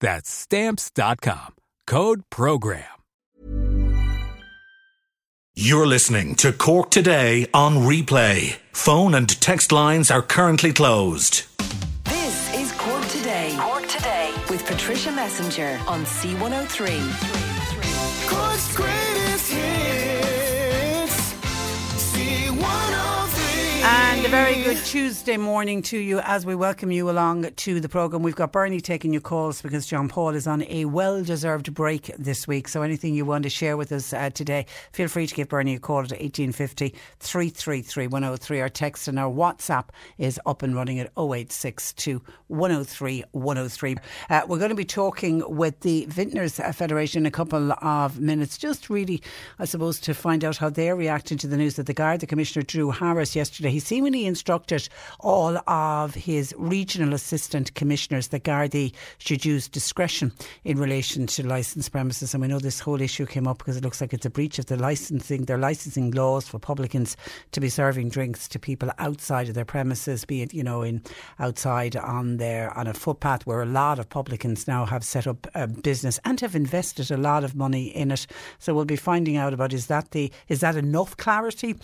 That's Stamps.com. Code PROGRAM. You're listening to Cork Today on replay. Phone and text lines are currently closed. This is Cork Today. Cork Today with Patricia Messenger on C103. Cork's greatest hits. C103. And a very good Tuesday morning to you as we welcome you along to the programme. We've got Bernie taking your calls because John Paul is on a well-deserved break this week. So anything you want to share with us today, feel free to give Bernie a call at 1850 333 103. Our text and our WhatsApp is up and running at 0862 103 103. We're going to be talking with the Vintners Federation in a couple of minutes, just really, I suppose, to find out how they're reacting to the news that the Garda, the Commissioner Drew Harris, yesterday, he seemingly instructed all of his regional assistant commissioners that Gardaí should use discretion in relation to licensed premises. And we know this whole issue came up because it looks like it's a breach of their licensing laws for publicans to be serving drinks to people outside of their premises, be it, you know, on a footpath, where a lot of publicans now have set up a business and have invested a lot of money in it. So we'll be finding out about is that enough clarity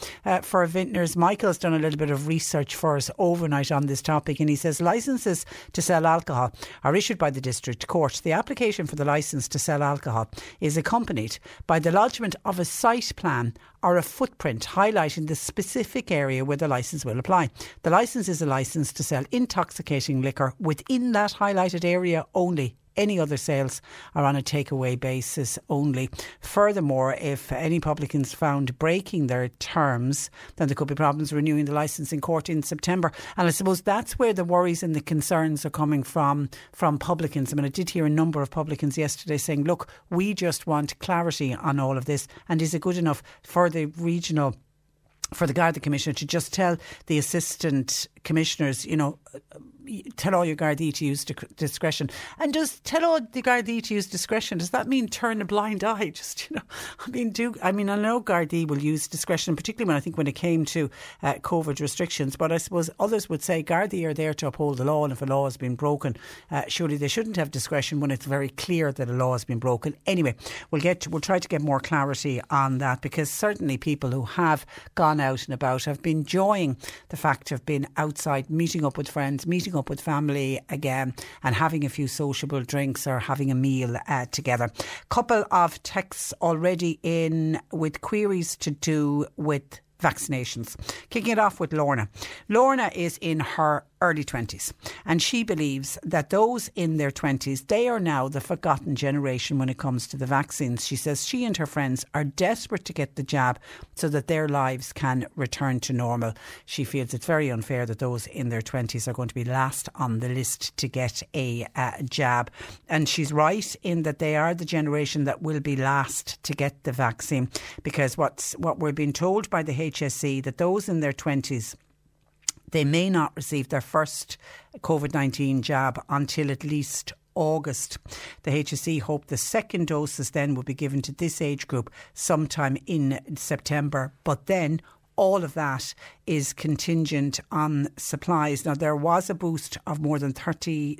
for vintners. Michael's done a little bit of research for us overnight on this topic, and he says licences to sell alcohol are issued by the district court. The application for the licence to sell alcohol is accompanied by the lodgment of a site plan or a footprint highlighting the specific area where the licence will apply. The licence is a licence to sell intoxicating liquor within that highlighted area only. Any other sales are on a takeaway basis only. Furthermore, if any publicans found breaking their terms, then there could be problems renewing the licence in court in September. And I suppose that's where the worries and the concerns are coming from publicans. I mean, I did hear a number of publicans yesterday saying, look, we just want clarity on all of this. And is it good enough for the regional, for the Garda Commissioner to just tell the assistant commissioners, you know, tell all your Gardaí to use discretion? And does tell all the Gardaí to use discretion, does that mean turn a blind eye? Just, you know, I mean, I know Gardaí will use discretion, particularly when it came to COVID restrictions, but I suppose others would say Gardaí are there to uphold the law, and if a law has been broken, surely they shouldn't have discretion when it's very clear that a law has been broken. Anyway, we'll try to get more clarity on that, because certainly people who have gone out and about have been enjoying the fact of being outside, meeting up with friends, meeting up with family again, and having a few sociable drinks or having a meal together. Couple of texts already in with queries to do with vaccinations. Kicking it off with Lorna. Lorna is in her early 20s, and she believes that those in their 20s, they are now the forgotten generation when it comes to the vaccines. She says she and her friends are desperate to get the jab so that their lives can return to normal. She feels it's very unfair that those in their 20s are going to be last on the list to get a jab. And she's right in that they are the generation that will be last to get the vaccine, because what we're being told by the HSE, that those in their 20s, they may not receive their first COVID-19 jab until at least August. The HSE hoped the second doses then would be given to this age group sometime in September. But then all of that is contingent on supplies. Now, there was a boost of more than 300,000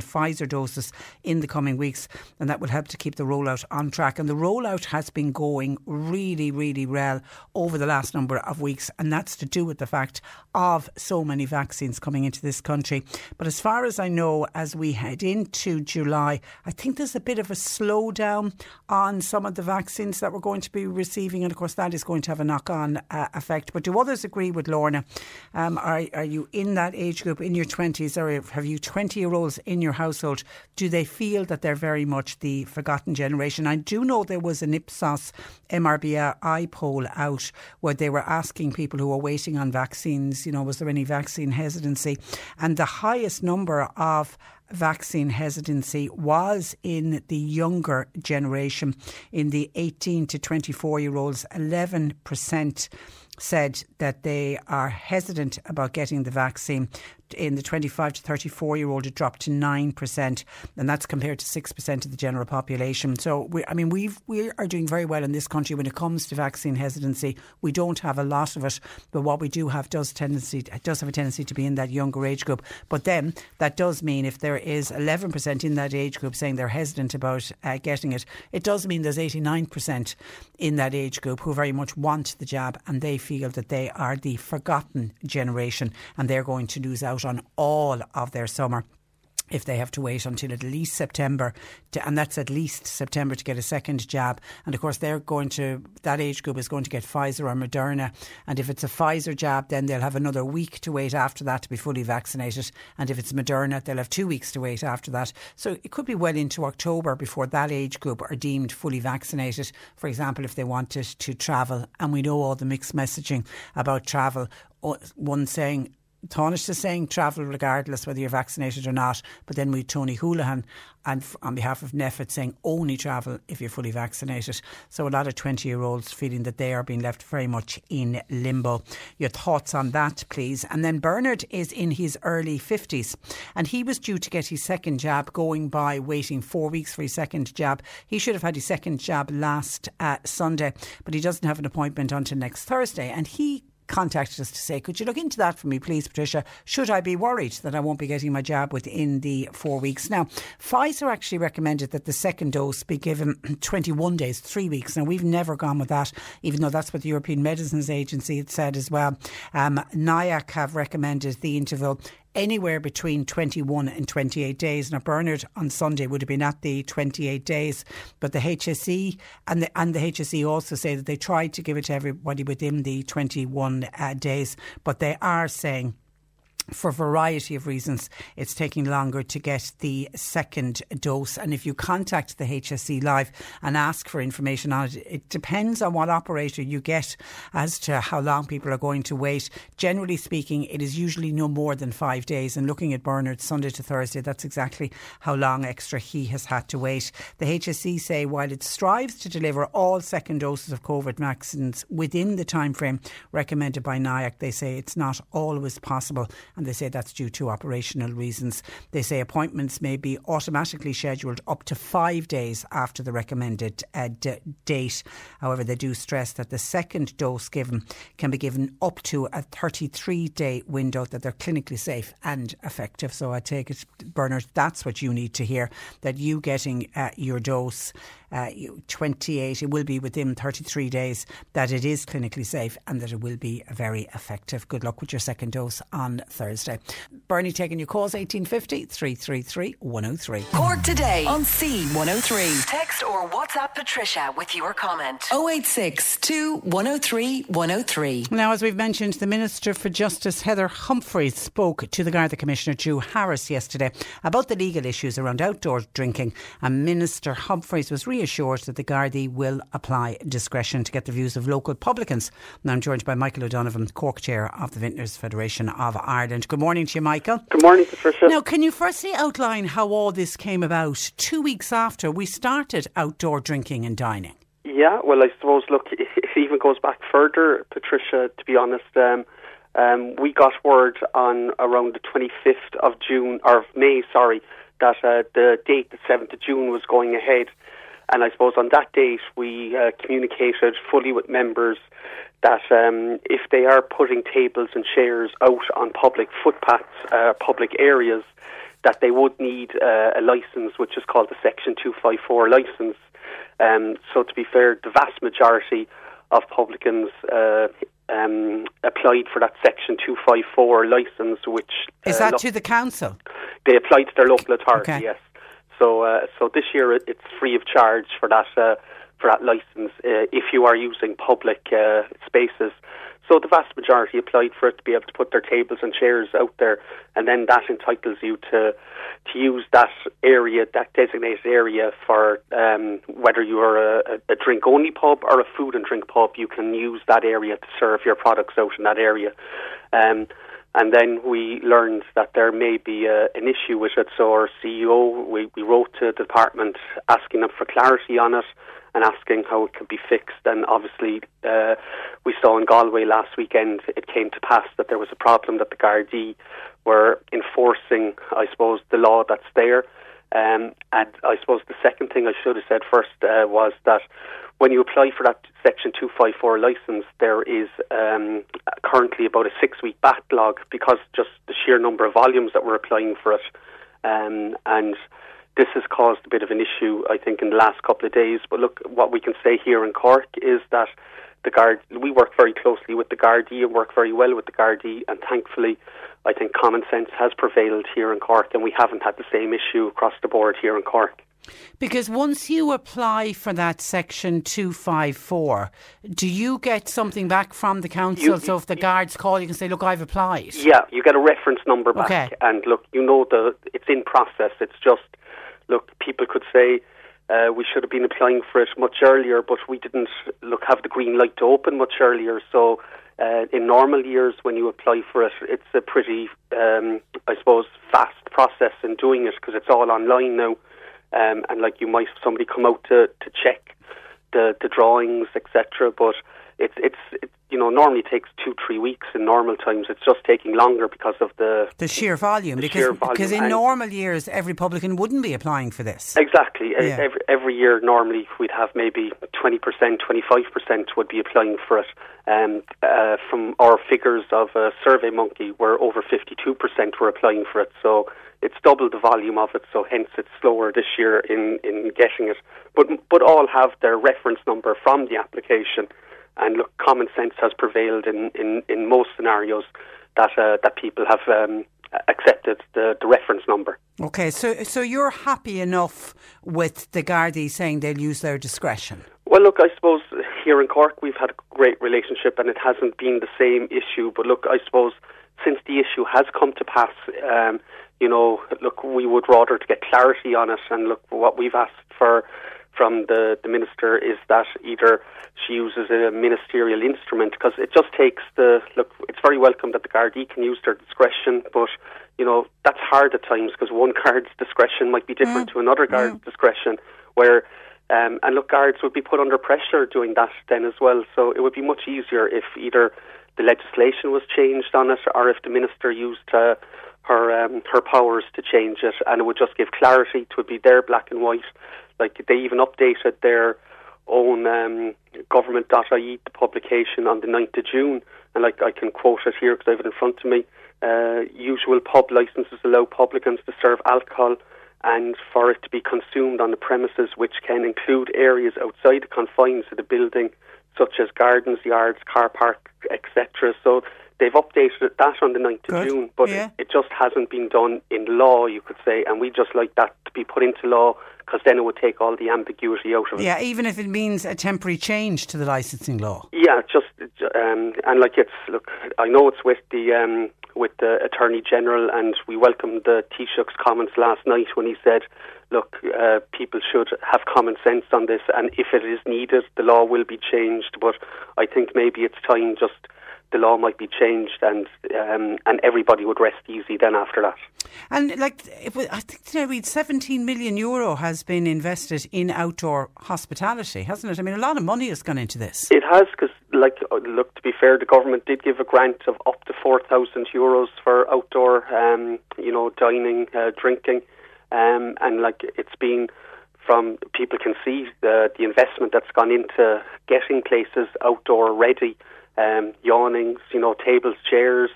Pfizer doses in the coming weeks, and that will help to keep the rollout on track. And the rollout has been going really, really well over the last number of weeks, and that's to do with the fact of so many vaccines coming into this country. But as far as I know, as we head into July, I think there's a bit of a slowdown on some of the vaccines that we're going to be receiving, and of course that is going to have a knock-on effect. But do others agree with Lorna? Are you in that age group, in your 20s, or have you 20-year-olds in your household? Do they feel that they're very much the forgotten generation? I do know there was an Ipsos MRBI poll out where they were asking people who are waiting on vaccines, you know, was there any vaccine hesitancy? And the highest number of vaccine hesitancy was in the younger generation, in the 18 to 24-year-olds. 11% said that they are hesitant about getting the vaccine. In the 25 to 34-year-old, it dropped to 9%, and that's compared to 6% of the general population. So, we are doing very well in this country when it comes to vaccine hesitancy. We don't have a lot of it, but what we do have does have a tendency to be in that younger age group. But then, that does mean if there is 11% in that age group saying they're hesitant about getting it, it does mean there's 89% in that age group who very much want the jab, and they feel that they are the forgotten generation, and they're going to lose out on all of their summer if they have to wait until at least September and that's at least September to get a second jab. And of course that age group is going to get Pfizer or Moderna, and if it's a Pfizer jab then they'll have another week to wait after that to be fully vaccinated, and if it's Moderna they'll have 2 weeks to wait after that. So it could be well into October before that age group are deemed fully vaccinated, for example if they wanted to travel. And we know all the mixed messaging about travel, one saying Taoiseach is saying travel regardless whether you're vaccinated or not, but then we Tony Houlihan and on behalf of Nphet saying only travel if you're fully vaccinated. So a lot of 20-year-olds feeling that they are being left very much in limbo. Your thoughts on that, please. And then Bernard is in his early 50s and he was due to get his second jab, going by waiting 4 weeks for his second jab. He should have had his second jab last Sunday, but he doesn't have an appointment until next Thursday, and he contacted us to say, could you look into that for me please, Patricia? Should I be worried that I won't be getting my jab within the 4 weeks? Now, Pfizer actually recommended that the second dose be given 21 days, 3 weeks. Now, we've never gone with that, even though that's what the European Medicines Agency had said as well. NIAC have recommended the interval anywhere between 21 and 28 days. Now, Bernard on Sunday would have been at the 28 days, but the HSE and the HSE also say that they tried to give it to everybody within the 21 days, but they are saying for a variety of reasons, it's taking longer to get the second dose. And if you contact the HSE Live and ask for information on it, it depends on what operator you get as to how long people are going to wait. Generally speaking, it is usually no more than 5 days. And looking at Bernard, Sunday to Thursday, that's exactly how long extra he has had to wait. The HSE say while it strives to deliver all second doses of COVID vaccines within the timeframe recommended by NIAC, they say it's not always possible. And they say that's due to operational reasons. They say appointments may be automatically scheduled up to 5 days after the recommended date. However, they do stress that the second dose given can be given up to a 33-day window, that they're clinically safe and effective. So I take it, Bernard, that's what you need to hear, that you getting your dose 28, it will be within 33 days, that it is clinically safe and that it will be very effective. Good luck with your second dose on Thursday. Bernie taking your calls, 1850 333 103. Cork Today on C103. Text or WhatsApp Patricia with your comment. 086 2103 103. Now, as we've mentioned, the Minister for Justice, Heather Humphreys, spoke to the Garda Commissioner, Drew Harris, yesterday about the legal issues around outdoor drinking. And Minister Humphreys was reassured that the Gardaí will apply discretion. To get the views of local publicans, now I'm joined by Michael O'Donovan, Cork Chair of the Vintners Federation of Ireland. Good morning to you, Michael. Good morning, Patricia. Now, can you firstly outline how all this came about 2 weeks after we started outdoor drinking and dining? Yeah, well, I suppose, look, it even goes back further, Patricia, to be honest. We got word on around the 25th of May, that the date, the 7th of June, was going ahead. And I suppose on that date, we communicated fully with members that if they are putting tables and chairs out on public footpaths, public areas, that they would need a licence, which is called the Section 254 licence. So to be fair, the vast majority of publicans applied for that Section 254 licence, which... Is that to the council? They applied to their local authority, okay. Yes. So this year it's free of charge for that licence if you are using public spaces. So the vast majority applied for it to be able to put their tables and chairs out there, and then that entitles you to use that area, that designated area, for whether you are a drink-only pub or a food and drink pub. You can use that area to serve your products out in that area. And then we learned that there may be an issue with it. So our CEO, we wrote to the department asking them for clarity on it and asking how it could be fixed. And obviously, we saw in Galway last weekend, it came to pass that there was a problem that the Gardaí were enforcing, I suppose, the law that's there. And I suppose the second thing I should have said first was that when you apply for that Section 254 licence, there is currently about a 6-week backlog because just the sheer number of volumes that were applying for it. And this has caused a bit of an issue, I think, in the last couple of days. But look, what we can say here in Cork is that we work very closely with the Gardaí and work very well with the Gardaí, and thankfully I think common sense has prevailed here in Cork, and we haven't had the same issue across the board here in Cork. Because once you apply for that Section 254, do you get something back from the council? So if the guards call, you can say, look, I've applied. Yeah, you get a reference number back. Okay. And look, it's in process. It's just, look, people could say, we should have been applying for it much earlier, but we didn't have the green light to open much earlier. So in normal years, when you apply for it, it's a pretty, fast process in doing it because it's all online now. And you might have somebody come out to check the drawings, etc. But it normally takes 2-3 weeks in normal times. It's just taking longer because of the sheer volume. Because in normal years, every publican wouldn't be applying for this. Exactly. Yeah. Every year, normally, we'd have maybe 20%, 25% would be applying for it. And from our figures of SurveyMonkey, we're over 52% were applying for it. So it's double the volume of it, so hence it's slower this year in getting it. But all have their reference number from the application. And look, common sense has prevailed in most scenarios that people have accepted the reference number. Okay, so you're happy enough with the Gardaí saying they'll use their discretion? Well, look, I suppose here in Cork we've had a great relationship and it hasn't been the same issue. But look, I suppose since the issue has come to pass, we would rather to get clarity on it. And look, what we've asked for from the minister is that either she uses a ministerial instrument, because it just takes it's very welcome that the Gardaí can use their discretion, but that's hard at times because one guard's discretion might be different to another guard's discretion, where guards would be put under pressure doing that then as well. So it would be much easier if either the legislation was changed on it or if the minister used her powers to change it, and it would just give clarity. It would be there, black and white. They even updated their own government.ie, the publication, on the 9th of June. And I can quote it here because I have it in front of me. Usual pub licences allow publicans to serve alcohol and for it to be consumed on the premises, which can include areas outside the confines of the building, such as gardens, yards, car park, etc. So they've updated that on the 9th of June, but it just hasn't been done in law, you could say, and we just like that to be put into law, because then it would take all the ambiguity out of it. Yeah, even if it means a temporary change to the licensing law. Yeah, just I know it's with the Attorney General, and we welcomed the Taoiseach's comments last night when he said, look, people should have common sense on this, and if it is needed, the law will be changed. But I think maybe it's time just the law might be changed, and everybody would rest easy then after that. And I think today I read €17 million has been invested in outdoor hospitality, hasn't it? I mean, a lot of money has gone into this. It has, because to be fair, the government did give a grant of up to €4,000 for outdoor, dining, drinking. And like it's been from, people can see the investment that's gone into getting places outdoor ready, yawnings, you know, tables, chairs,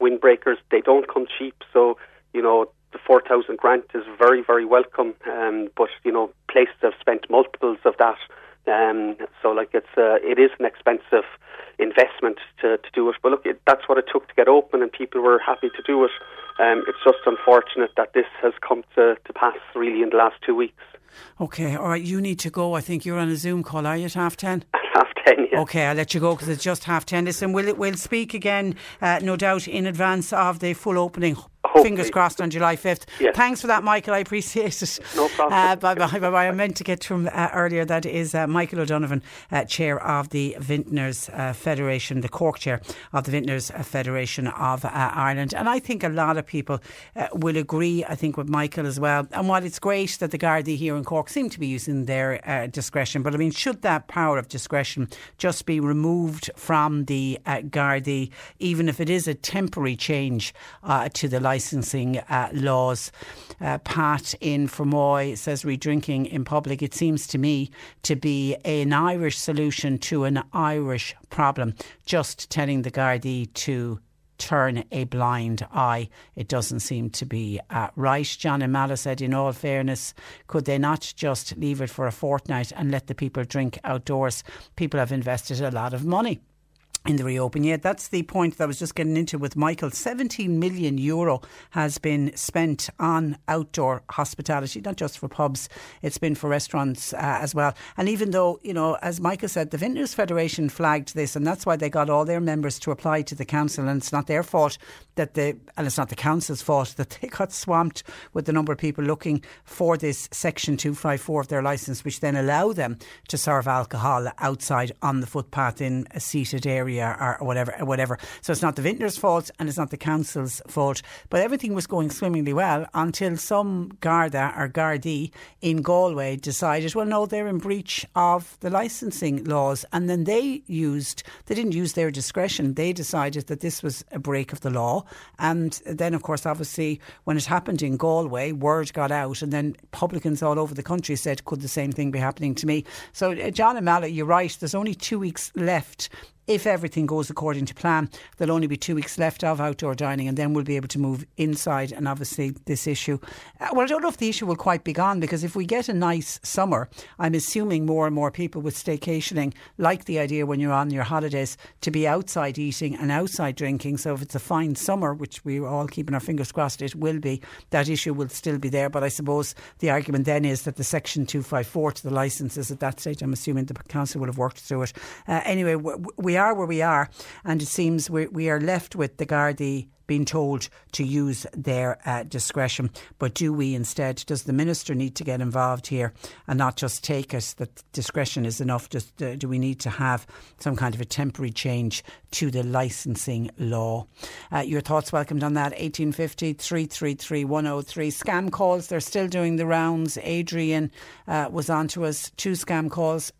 windbreakers, they don't come cheap. So, you know, the 4,000 grant is very, very welcome. But, you know, places have spent multiples of that. So, like, it is an expensive investment to do it. But, look, that's what it took to get open, and people were happy to do it. It's just unfortunate that this has come to pass, really, in the last 2 weeks. OK, all right, you need to go. I think you're on a Zoom call, are you, at 10:30? 10:30, yeah. OK, I'll let you go because it's just 10:30. Listen, we'll speak again, no doubt, in advance of the full opening. Hopefully. Fingers crossed on July 5th. Yes. Thanks for that, Michael. I appreciate it. No problem. Bye-bye. I meant to get to him earlier. That is Michael O'Donovan, Chair of the Vintners Federation, the Cork Chair of the Vintners Federation of Ireland. And I think a lot of people will agree, I think, with Michael as well. And while it's great that the Gardaí here in Cork seem to be using their discretion, but I mean, should that power of discretion just be removed from the Gardaí, even if it is a temporary change to the licensing laws? Pat in Fermoy says re-drinking in public, it seems to me to be an Irish solution to an Irish problem. Just telling the Gardaí to turn a blind eye, it doesn't seem to be right. John and Mala said, in all fairness, could they not just leave it for a fortnight and let the people drink outdoors? People have invested a lot of money in the reopen. Yeah, that's the point that I was just getting into with Michael. €17 million has been spent on outdoor hospitality, not just for pubs, it's been for restaurants as well. And even though, you know, as Michael said, the Vintners Federation flagged this, and that's why they got all their members to apply to the council, and it's not their fault that it's not the council's fault that they got swamped with the number of people looking for this Section 254 of their licence, which then allow them to serve alcohol outside on the footpath in a seated area or whatever. So it's not the vintner's fault and it's not the council's fault, but everything was going swimmingly well until some Garda or Gardaí in Galway decided, well, no, they're in breach of the licensing laws, and then they didn't use their discretion, they decided that this was a break of the law. And then, of course, obviously when it happened in Galway, word got out, and then publicans all over the country said, could the same thing be happening to me? So John and Mala, you're right, there's only 2 weeks left. If everything goes according to plan, there'll only be 2 weeks left of outdoor dining, and then we'll be able to move inside. And obviously this issue, well, I don't know if the issue will quite be gone, because if we get a nice summer, I'm assuming more and more people with staycationing like the idea, when you're on your holidays, to be outside eating and outside drinking. So if it's a fine summer, which we're all keeping our fingers crossed it will be, that issue will still be there. But I suppose the argument then is that the Section 254 to the licences at that stage, I'm assuming the council will have worked through it. Anyway, we are where we are, and it seems we are left with the Gardaí being told to use their discretion. But does the minister need to get involved here and not just take it that discretion is enough? Do we need to have some kind of a temporary change to the licensing law? Your thoughts welcomed on that. 1850 333 103. Scam calls, they're still doing the rounds. Adrian was on to us. 2 scam calls,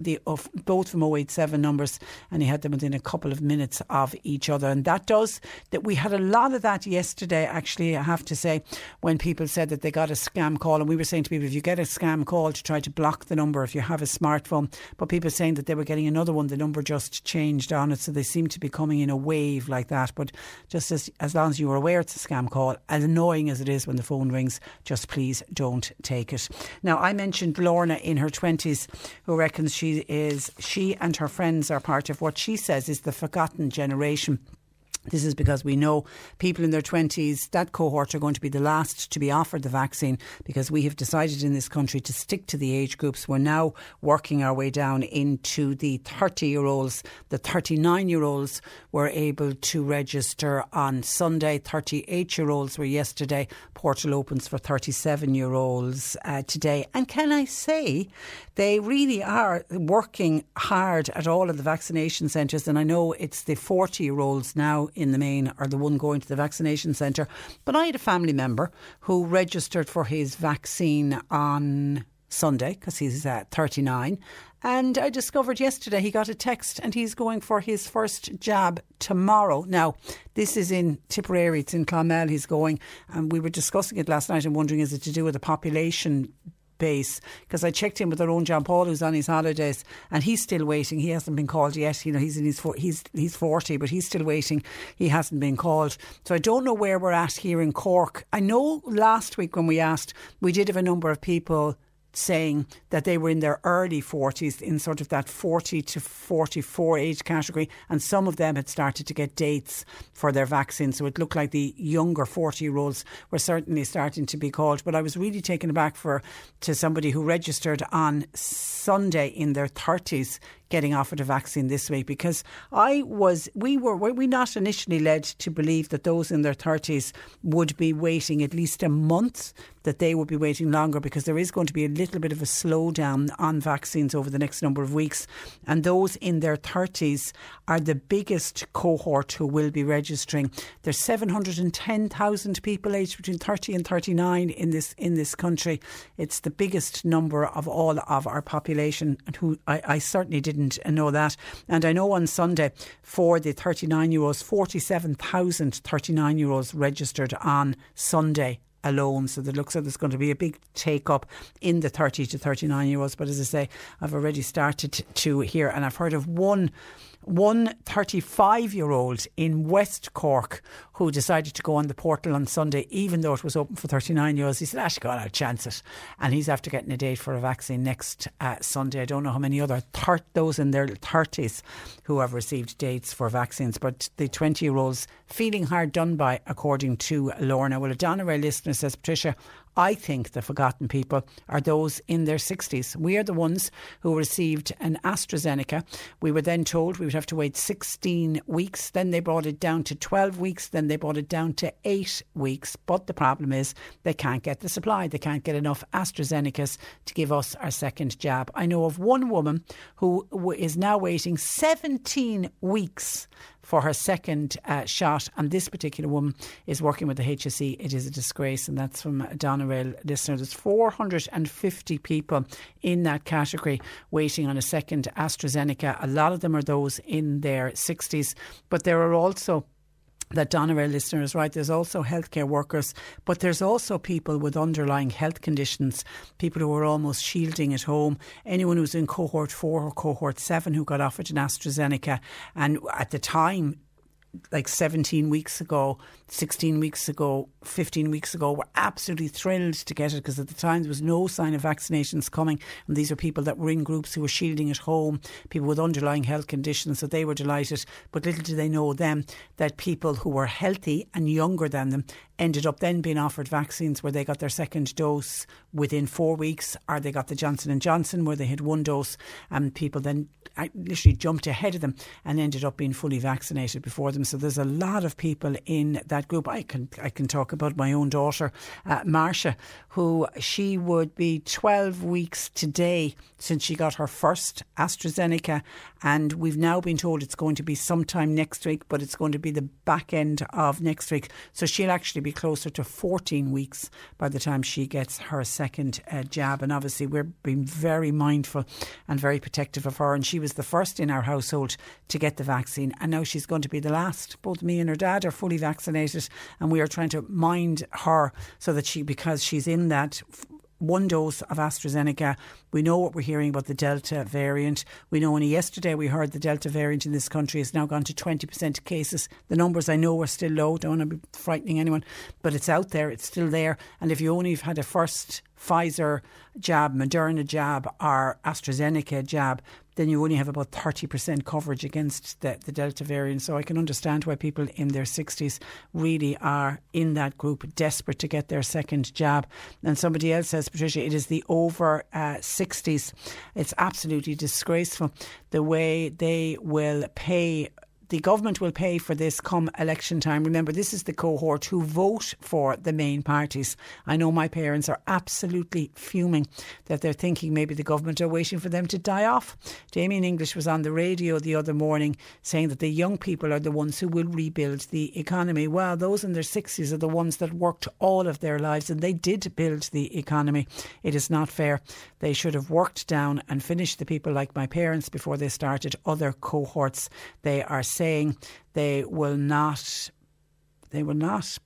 both from 087 numbers, and he had them within a couple of minutes of each other. And we had a lot of that yesterday, actually, I have to say, when people said that they got a scam call. And we were saying to people, if you get a scam call, to try to block the number if you have a smartphone. But people saying that they were getting another one, the number just changed on it. So they seem to be coming in a wave like that. But just as long as you are aware it's a scam call, as annoying as it is when the phone rings, just please don't take it. Now, I mentioned Lorna in her 20s, who reckons she and her friends are part of what she says is the forgotten generation. This is because we know people in their 20s, that cohort, are going to be the last to be offered the vaccine, because we have decided in this country to stick to the age groups. We're now working our way down into the 30-year-olds. The 39-year-olds were able to register on Sunday. 38-year-olds were yesterday. Portal opens for 37-year-olds today. And can I say, they really are working hard at all of the vaccination centres. And I know it's the 40-year-olds now in the main are the one going to the vaccination centre. But I had a family member who registered for his vaccine on Sunday, because he's 39, And I discovered yesterday he got a text and he's going for his first jab tomorrow. Now, this is in Tipperary, it's in Clonmel he's going. And we were discussing it last night and wondering, is it to do with the population base? Because I checked in with our own John Paul, who's on his holidays, and he's still waiting. He hasn't been called yet. You know, he's in his he's 40, but he's still waiting. He hasn't been called. So I don't know where we're at here in Cork. I know last week when we asked, we did have a number of people saying that they were in their early 40s, in sort of that 40 to 44 age category, and some of them had started to get dates for their vaccine, so it looked like the younger 40-year-olds were certainly starting to be called. But I was really taken aback to somebody who registered on Sunday in their 30s getting offered a vaccine this week, because we were not initially led to believe that those in their 30s would be waiting at least a month, that they would be waiting longer, because there is going to be a little bit of a slowdown on vaccines over the next number of weeks, and those in their 30s are the biggest cohort who will be registering. There's 710,000 people aged between 30 and 39 in this country. It's the biggest number of all of our population, and who I certainly didn't know that. And I know on Sunday for the 39-year-olds, 47,000 39-year-olds registered on Sunday alone. So it looks like there's going to be a big take up in the 30 to 39-year-olds. But as I say, I've already started to hear, and I've heard of one 35-year-old in West Cork who decided to go on the portal on Sunday, even though it was open for 39-year-olds. He said, "Ash, God, I'll chance it." And he's after getting a date for a vaccine next Sunday. I don't know how many other those in their 30s who have received dates for vaccines, but the 20-year-olds feeling hard done by, according to Lorna. Well, a Donneray listener says, "Patricia, I think the forgotten people are those in their 60s. We are the ones who received an AstraZeneca. We were then told we would have to wait 16 weeks. Then they brought it down to 12 weeks. Then they brought it down to 8 weeks. But the problem is they can't get the supply. They can't get enough AstraZenecas to give us our second jab. I know of one woman who is now waiting 17 weeks for her second shot, and this particular woman is working with the HSE. It is a disgrace." And that's from a Donerail listener. There's 450 people in that category waiting on a second AstraZeneca. A lot of them are those in their 60s, but there are also, that Donerail listener is right, there's also healthcare workers, but there's also people with underlying health conditions, people who are almost shielding at home, anyone who's in cohort 4 or cohort 7 who got offered an AstraZeneca. And at the time, like 17 weeks ago, 16 weeks ago, 15 weeks ago, were absolutely thrilled to get it, because at the time there was no sign of vaccinations coming, and these are people that were in groups who were shielding at home, people with underlying health conditions, so they were delighted. But little did they know then that people who were healthy and younger than them ended up then being offered vaccines where they got their second dose within 4 weeks, or they got the Johnson & Johnson where they had one dose, and people then literally jumped ahead of them and ended up being fully vaccinated before them. So there's a lot of people in that group. I can talk about my own daughter, Marcia, who she would be 12 weeks today since she got her first AstraZeneca, and we've now been told it's going to be sometime next week, but it's going to be the back end of next week. So she'll actually be closer to 14 weeks by the time she gets her second jab. And obviously we're being very mindful and very protective of her, and she was the first in our household to get the vaccine, and now she's going to be the last. Both me and her dad are fully vaccinated, and we are trying to mind her so that she, because she's in that one dose of AstraZeneca. We know what we're hearing about the Delta variant. We know only yesterday we heard the Delta variant in this country has now gone to 20% of cases. The numbers I know are still low. Don't want to be frightening anyone, but it's out there. It's still there. And if you only have had a first Pfizer jab, Moderna jab or AstraZeneca jab, then you only have about 30% coverage against the Delta variant. So I can understand why people in their 60s really are in that group, desperate to get their second jab. And somebody else says, "Patricia, it is the over 60s. It's absolutely disgraceful the way they will pay the government will pay for this come election time. Remember, this is the cohort who vote for the main parties. I know my parents are absolutely fuming that they're thinking maybe the government are waiting for them to die off. Damien English was on the radio the other morning saying that the young people are the ones who will rebuild the economy. Well, those in their 60s are the ones that worked all of their lives and they did build the economy. It is not fair. They should have worked down and finished the people like my parents before they started other cohorts. They are saying they will not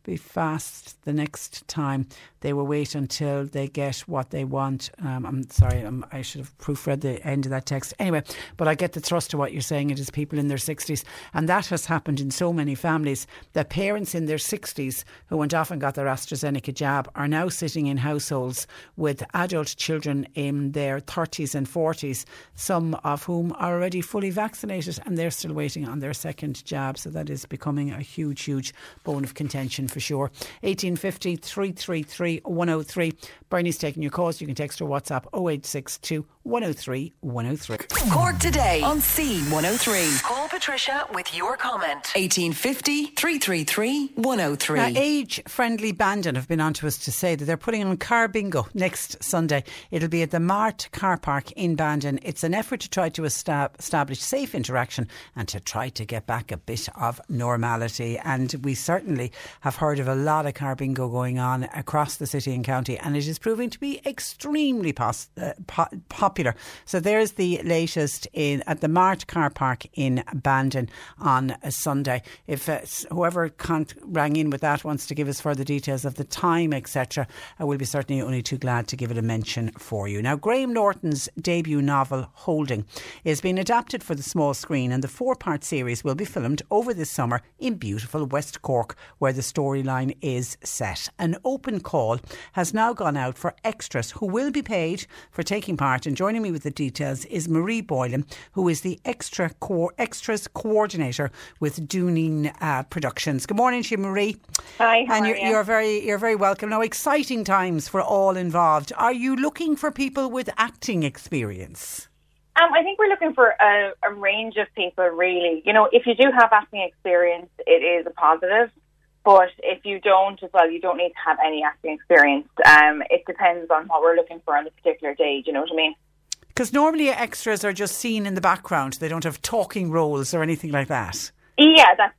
be fast the next time. They will wait until they get what they want. I should have proofread the end of that text. Anyway, but I get the thrust of what you're saying. It is people in their 60s. And that has happened in so many families. The parents in their 60s who went off and got their AstraZeneca jab are now sitting in households with adult children in their 30s and 40s, some of whom are already fully vaccinated and they're still waiting on their second jab. So that is becoming a huge, huge bone of contention for sure. 1850 333 103. Bernie's taking your calls. You can text or WhatsApp 0862 103 103. Cork Today on C103. Call Patricia with your comment. 1850 333 103. Now, Age Friendly Bandon have been on to us to say that they're putting on car bingo next Sunday. It'll be at the Mart car park in Bandon. It's an effort to try to establish safe interaction and to try to get back a bit of normality. And we certainly have heard of a lot of car bingo going on across the city and county, and it is proving to be extremely popular. So there's the latest at the Mart car park in Bandon on a Sunday. If whoever rang in with that wants to give us further details of the time, etc., we'll be certainly only too glad to give it a mention for you. Now, Graham Norton's debut novel Holding is being adapted for the small screen, and the 4-part series will be filmed over this summer in beautiful West Cork, where the storyline is set. An open call has now gone out for extras who will be paid for taking part, and joining me with the details is Marie Boylan, who is the extras coordinator with Dunin Productions. Good morning to you, Marie. Hi, how and are you? You're very welcome. Now, exciting times for all involved. Are you looking for people with acting experience? I think we're looking for a range of people, really. You know, if you do have acting experience, it is a positive. But if you don't as well, you don't need to have any acting experience. It depends on what we're looking for on the particular day, do you know what I mean? Because normally extras are just seen in the background. They don't have talking roles or anything like that. Yeah, that's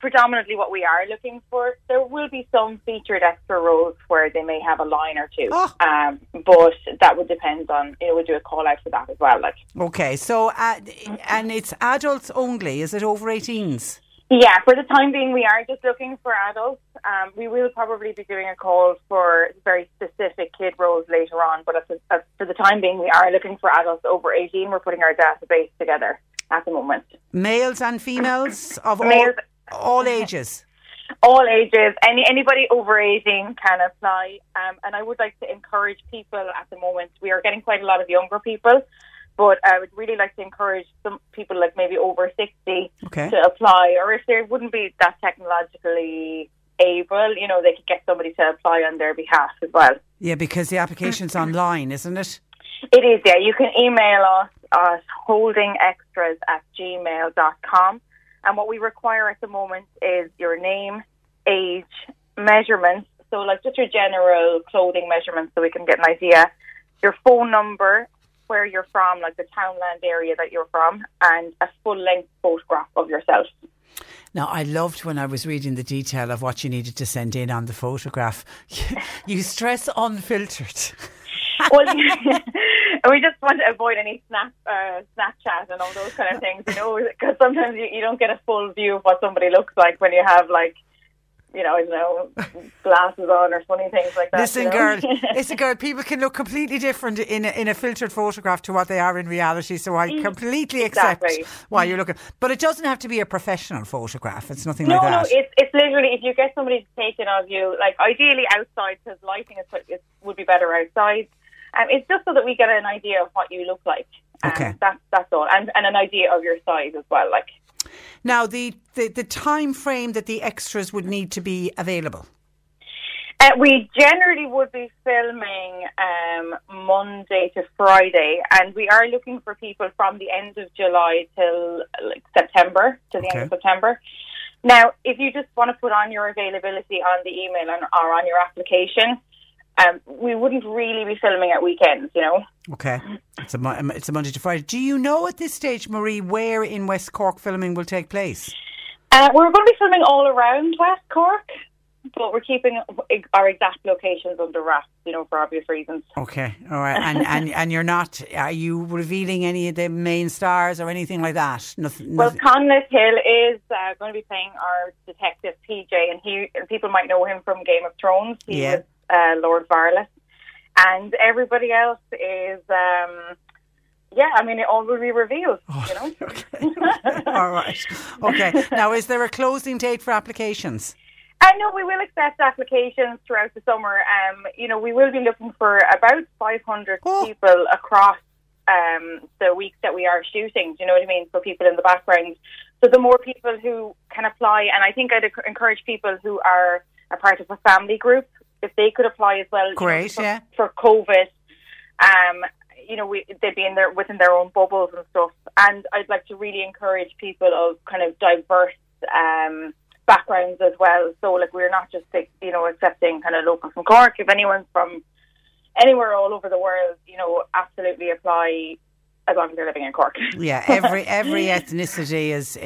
predominantly what we are looking for. There will be some featured extra roles where they may have a line or two. Oh. But that would depend on, we'll do a call out for that as well. Like. Okay, so, and it's adults only, is it over 18s? Yeah, for the time being, we are just looking for adults. We will probably be doing a call for very specific kid roles later on, but for the time being, we are looking for adults over 18. We're putting our database together at the moment. Males and females of all ages? All ages. Anybody over 18 can apply. And I would like to encourage people at the moment. We are getting quite a lot of younger people. But I would really like to encourage some people, like maybe over 60, to apply. Or if they wouldn't be that technologically able, they could get somebody to apply on their behalf as well. Yeah, because the application's online, isn't it? It is, yeah. You can email us at holdingextras@gmail.com. And what we require at the moment is your name, age, measurements. So, like, just your general clothing measurements so we can get an idea. Your phone number, where you're from, like the townland area that you're from, and a full-length photograph of yourself. Now, I loved when I was reading the detail of what you needed to send in on the photograph. You stress unfiltered. Well, we just want to avoid any Snapchat and all those kind of things, because sometimes you don't get a full view of what somebody looks like when you have, like, glasses on or funny things like that. Listen, girl, people can look completely different in a filtered photograph to what they are in reality. So I completely accept why you're looking. But it doesn't have to be a professional photograph. It's nothing like that. No, it's literally, if you get somebody to take it of you, like ideally outside, because lighting would be better outside. It's just so that we get an idea of what you look like. Okay. That's all. And an idea of your size as well, like. Now, the time frame that the extras would need to be available? We generally would be filming Monday to Friday, and we are looking for people from the end of July till September, to the end of September. Now, if you just want to put on your availability on the email or on your application, we wouldn't really be filming at weekends, you know. Okay. It's a Monday to Friday. Do you know at this stage, Marie, where in West Cork filming will take place? We're going to be filming all around West Cork, but we're keeping our exact locations under wraps, you know, for obvious reasons. Okay, all right. And you're not, are you revealing any of the main stars or anything like that? Nothing. Well, Conleth Hill is going to be playing our detective PJ, and people might know him from Game of Thrones. He was Lord Varlet. And everybody else is... it all will be revealed, you know. Okay. All right. Okay. Now, is there a closing date for applications? No, we will accept applications throughout the summer. We will be looking for about 500 people across the weeks that we are shooting. Do you know what I mean? So people in the background. So the more people who can apply, and I think I'd encourage people who are a part of a family group, if they could apply as well. Great, you know, for COVID. They'd be in there within their own bubbles and stuff. And I'd like to really encourage people of kind of diverse backgrounds as well. So, we're not just, accepting kind of local from Cork. If anyone's from anywhere all over the world, absolutely apply as long as they're living in Cork. Yeah, every ethnicity is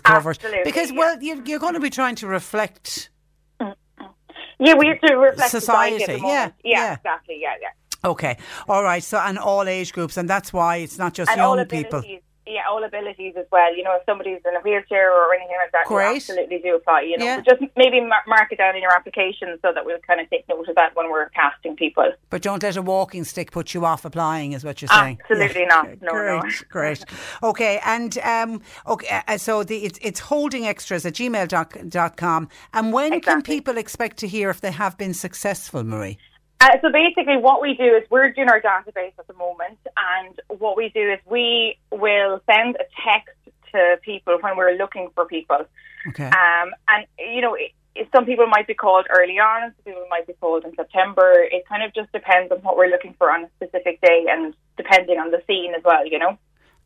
covered. Absolutely, because, you're going to be trying to reflect... Yeah, we have to reflect society at the moment. Yeah, exactly, yeah. Okay, all right, so and all age groups, and that's why it's not just young people. Yeah, all abilities as well. You know, if somebody's in a wheelchair or anything like that, you absolutely do apply, you know. Yeah. Just maybe mark it down in your application so that we'll kind of take note of that when we're casting people. But don't let a walking stick put you off applying, is what you're saying. Absolutely not. Great. Okay, and so it's holdingextras@gmail.com. And when can people expect to hear if they have been successful, Marie? So basically what we do is we're doing our database at the moment, and what we do is we will send a text to people when we're looking for people. Okay. Some people might be called early on, some people might be called in September. It kind of just depends on what we're looking for on a specific day and depending on the scene as well, you know.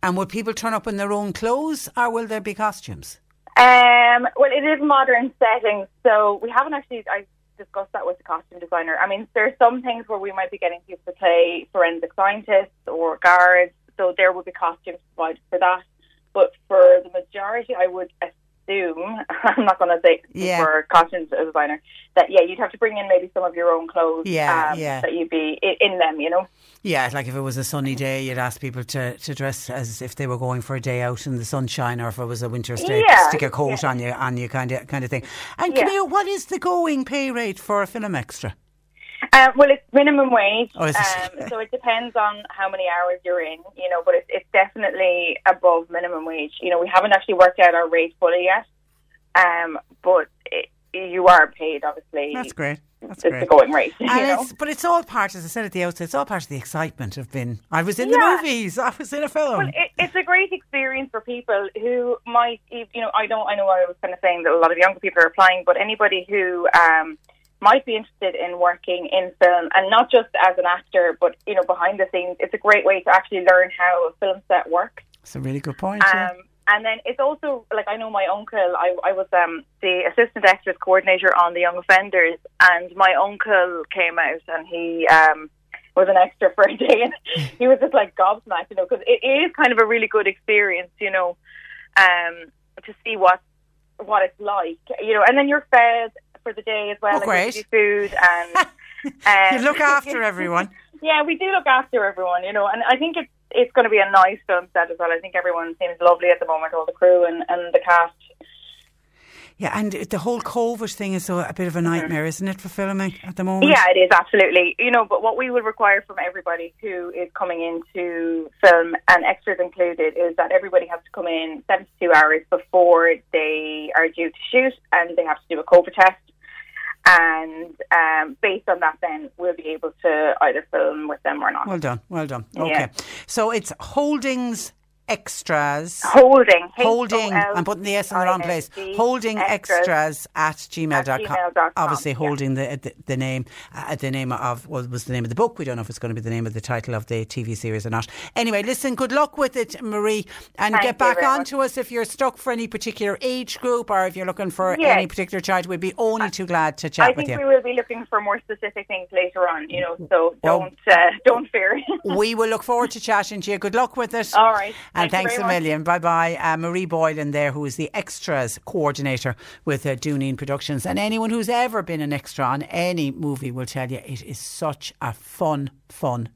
And will people turn up in their own clothes or will there be costumes? It is modern settings, so we haven't actually... I discuss that with the costume designer. I mean, there's some things where we might be getting people to play forensic scientists or guards, so there will be costumes provided for that. But for the majority, I would assume, I'm not going to say for costume designer, that you'd have to bring in maybe some of your own clothes that you'd be in them, you know. Yeah, like if it was a sunny day, you'd ask people to dress as if they were going for a day out in the sunshine, or if it was a winter's day, stick a coat on you kind of thing. And Camille, what is the going pay rate for a film extra? It's minimum wage, so it depends on how many hours you're in, you know, but it's definitely above minimum wage. You know, we haven't actually worked out our rate fully yet, but you are paid, obviously. That's great. It's the going rate. But it's all part, as I said at the outset, it's all part of the excitement of being, I was in the movies, I was in a film. Well, it's a great experience for people who might, I know I was kind of saying that a lot of younger people are applying, but anybody who might be interested in working in film, and not just as an actor, but, behind the scenes, it's a great way to actually learn how a film set works. That's a really good point, And then it's also, I know my uncle, I was the assistant extras coordinator on the young offenders, and my uncle came out and he was an extra for a day, and he was just gobsmacked, because it is kind of a really good experience, to see what it's like, and then you're fed for the day as well, you food and... you look after everyone. Yeah, we do look after everyone, and I think it's going to be a nice film set as well. I think everyone seems lovely at the moment, all the crew and the cast. Yeah, and the whole COVID thing is a bit of a nightmare, isn't it, for filming at the moment? Yeah, it is, absolutely. But what we would require from everybody who is coming into film, and extras included, is that everybody has to come in 72 hours before they are due to shoot, and they have to do a COVID test. And based on that, then we'll be able to either film with them or not. Well done. Okay. Yeah. So it's Holdings extras. Holding. I'm putting the S in the wrong place. Holding extras at gmail.com. Obviously, Holding, yeah, the name, the name of, well, was the name of the book. We don't know if it's going to be the name of the title of the TV series or not. Anyway, listen, good luck with it, Marie, and thank get back on much. To us if you're stuck for any particular age group or if you're looking for any particular child. We'd be only too glad to chat with you. I think we will be looking for more specific things later on, you know, so don't fear. We will look forward to chatting to you. Good luck with it. All right. And thanks a million. Much. Bye-bye. Marie Boylan there, who is the Extras Coordinator with Duneen Productions. And anyone who's ever been an extra on any movie will tell you it is such a fun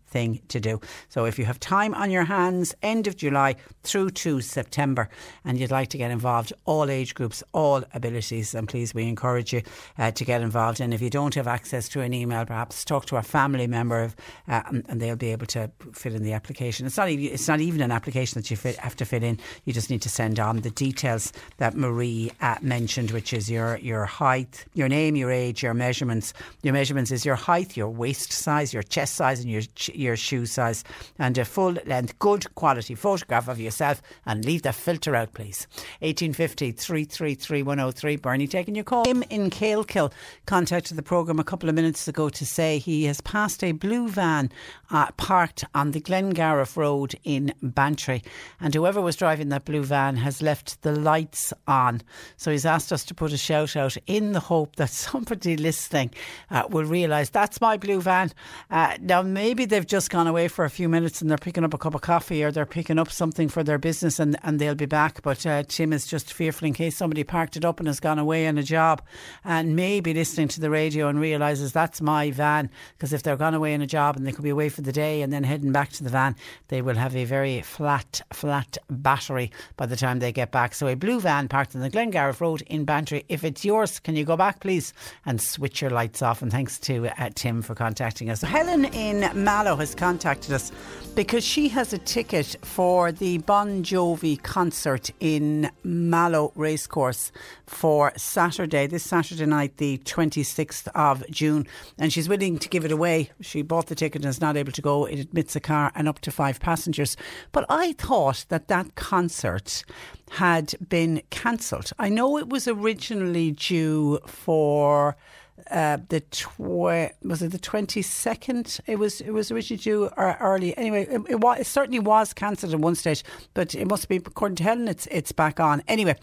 thing to do. So if you have time on your hands, end of July through to September, and you'd like to get involved, all age groups, all abilities, and please, we encourage you to get involved. And if you don't have access to an email, perhaps talk to a family member and they'll be able to fill in the application. It's not even an application that you have to fill in. You just need to send on the details that Marie mentioned, which is your height, your name, your age, your measurements. Your measurements is your height, your waist size, your chest size, and your shoe size, and a full length good quality photograph of yourself, and leave the filter out, please. 1850 333 103. Bernie taking your call. Tim in Calekill contacted the programme a couple of minutes ago to say he has passed a blue van parked on the Glengariff Road in Bantry, and whoever was driving that blue van has left the lights on. So he's asked us to put a shout out in the hope that somebody listening will realise that's my blue van. Now maybe they've just gone away for a few minutes and they're picking up a cup of coffee or they're picking up something for their business, and they'll be back, but Tim is just fearful in case somebody parked it up and has gone away on a job and maybe listening to the radio and realises that's my van, because if they're gone away on a job and they could be away for the day and then heading back to the van, they will have a very flat battery by the time they get back. So a blue van parked on the Glengariff Road in Bantry, if it's yours, can you go back please and switch your lights off? And thanks to Tim for contacting us. Helen in Mallow has contacted us because she has a ticket for the Bon Jovi concert in Mallow Racecourse for this Saturday night, the 26th of June, and she's willing to give it away. She bought the ticket and is not able to go. It admits a car and up to 5 passengers. But I thought that concert had been cancelled. I know it was originally due for was it the 22nd? It was originally due early. Anyway, it certainly was cancelled at one stage, but it must be, according to Helen, it's back on. Anyway,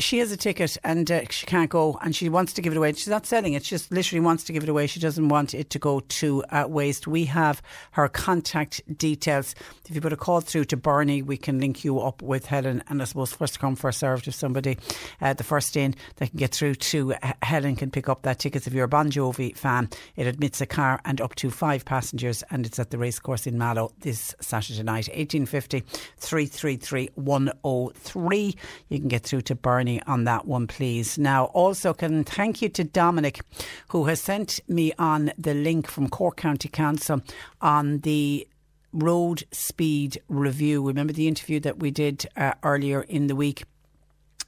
she has a ticket and she can't go, and she wants to give it away. She's not selling it; she just literally wants to give it away. She doesn't want it to go to waste. We have her contact details. If you put a call through to Bernie, we can link you up with Helen. And I suppose first come, first served. If somebody the first in that can get through to Helen can pick up that ticket. If you're a Bon Jovi fan, it admits a car and up to 5 passengers, and it's at the racecourse in Mallow this Saturday night. 1850 333 103. You can get through to Bernie on that one, please. Now, also can thank you to Dominic, who has sent me on the link from Cork County Council on the road speed review. Remember the interview that we did earlier in the week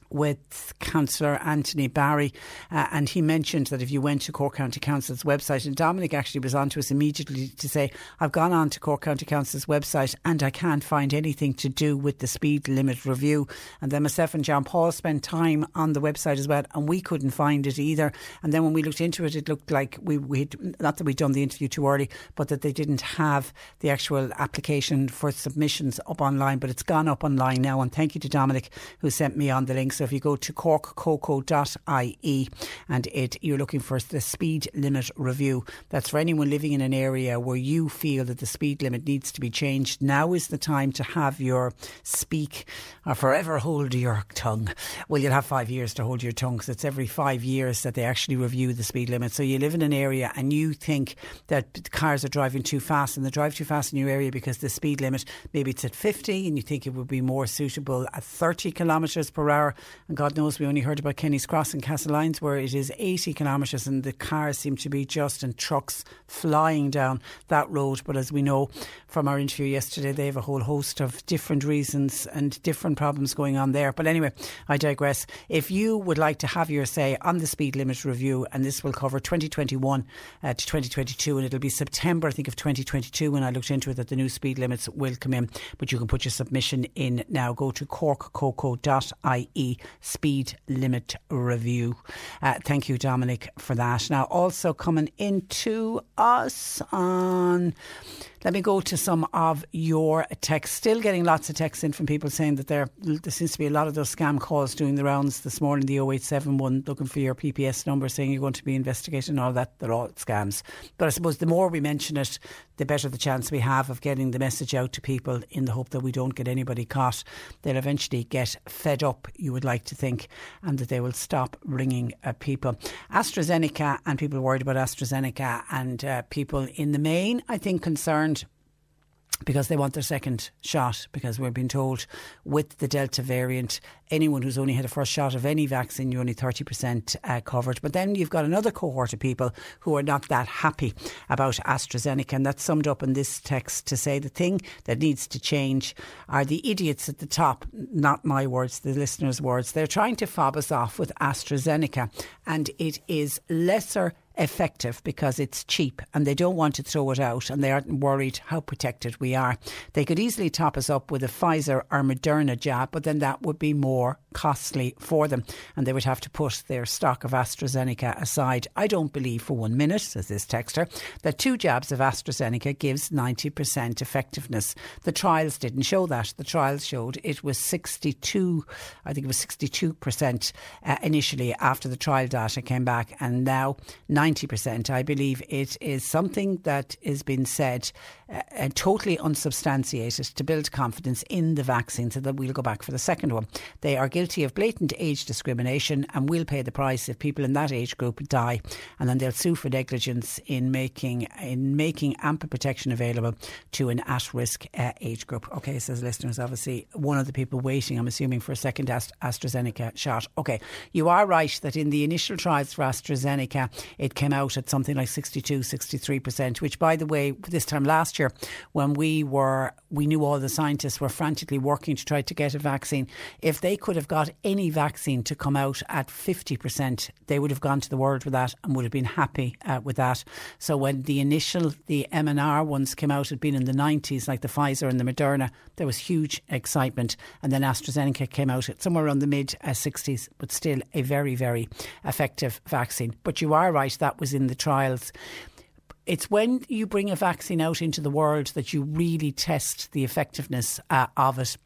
with Councillor Anthony Barry, and he mentioned that if you went to Cork County Council's website, and Dominic actually was on to us immediately to say, I've gone on to Cork County Council's website and I can't find anything to do with the speed limit review. And then myself and John Paul spent time on the website as well, and we couldn't find it either. And then when we looked into it, it looked like we'd not that we'd done the interview too early, but that they didn't have the actual application for submissions up online, but it's gone up online now. And thank you to Dominic, who sent me on the links. So if you go to corkcoco.ie and you're looking for the speed limit review, that's for anyone living in an area where you feel that the speed limit needs to be changed. Now is the time to have your speak, or forever hold your tongue. Well, you'll have 5 years to hold your tongue, because it's every 5 years that they actually review the speed limit. So you live in an area and you think that cars are driving too fast, and they drive too fast in your area because the speed limit, maybe it's at 50 and you think it would be more suitable at 30 kilometres per hour. And God knows we only heard about Kenny's Cross and Castlelines, where it is 80 kilometres and the cars seem to be just in trucks flying down that road. But as we know from our interview yesterday, they have a whole host of different reasons and different problems going on there. But anyway, I digress. If you would like to have your say on the speed limit review, and this will cover 2021 to 2022, and it'll be September, I think, of 2022 when I looked into it that the new speed limits will come in. But you can put your submission in now. Go to corkcoco.ie speed limit review. Thank you, Dominic, for that. Now, also coming into us on... Let me go to some of your texts. Still getting lots of texts in from people saying that there seems to be a lot of those scam calls doing the rounds this morning. The 0871 looking for your PPS number, saying you're going to be investigated and all that. They're all scams. But I suppose the more we mention it, the better the chance we have of getting the message out to people, in the hope that we don't get anybody caught. They'll eventually get fed up, you would like to think, and that they will stop ringing people. AstraZeneca, and people worried about AstraZeneca, and people in the main, I think, concerned because they want their second shot, because we've been told with the Delta variant, anyone who's only had a first shot of any vaccine, you're only 30% covered. But then you've got another cohort of people who are not that happy about AstraZeneca, and that's summed up in this text to say the thing that needs to change are the idiots at the top, not my words, the listeners' words. They're trying to fob us off with AstraZeneca, and it is lesser effective because it's cheap and they don't want to throw it out, and they aren't worried how protected we are. They could easily top us up with a Pfizer or Moderna jab, but then that would be more costly for them and they would have to put their stock of AstraZeneca aside. I don't believe for 1 minute, says this texter, that two jabs of AstraZeneca gives 90% effectiveness. The trials didn't show that. The trials showed it was 62% initially after the trial data came back, and now 90%. I believe it is something that has been said and totally unsubstantiated to build confidence in the vaccine so that we'll go back for the second one. They are guilty of blatant age discrimination and we'll pay the price if people in that age group die, and then they'll sue for negligence in making ample protection available to an at-risk age group. OK, says listeners, obviously one of the people waiting, I'm assuming, for a second AstraZeneca shot. OK, you are right that in the initial trials for AstraZeneca, it came out at something like 62-63%, which, by the way, this time last year when we knew all the scientists were frantically working to try to get a vaccine, if they could have got any vaccine to come out at 50%, they would have gone to the world with that and would have been happy with that. So when the MNR ones came out, had been in the 90s, like the Pfizer and the Moderna, there was huge excitement. And then AstraZeneca came out at somewhere around the mid-60s, but still a very, very effective vaccine. But you are right, that was in the trials. It's when you bring a vaccine out into the world that you really test the effectiveness of it.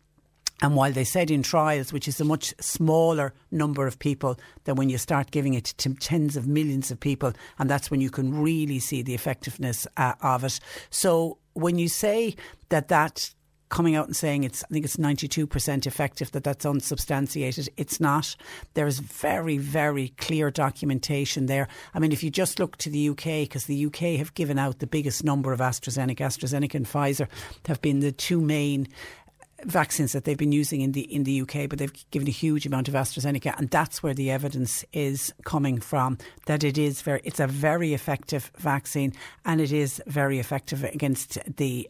And while they said in trials, which is a much smaller number of people than when you start giving it to tens of millions of people, and that's when you can really see the effectiveness of it. So when you say that coming out and saying it's, I think it's 92% effective, that's unsubstantiated. It's not. There is very, very clear documentation there. I mean, if you just look to the UK, because the UK have given out the biggest number of AstraZeneca and Pfizer have been the two main vaccines that they've been using in the UK, but they've given a huge amount of AstraZeneca, and that's where the evidence is coming from, that it's a very effective vaccine, and it is very effective against the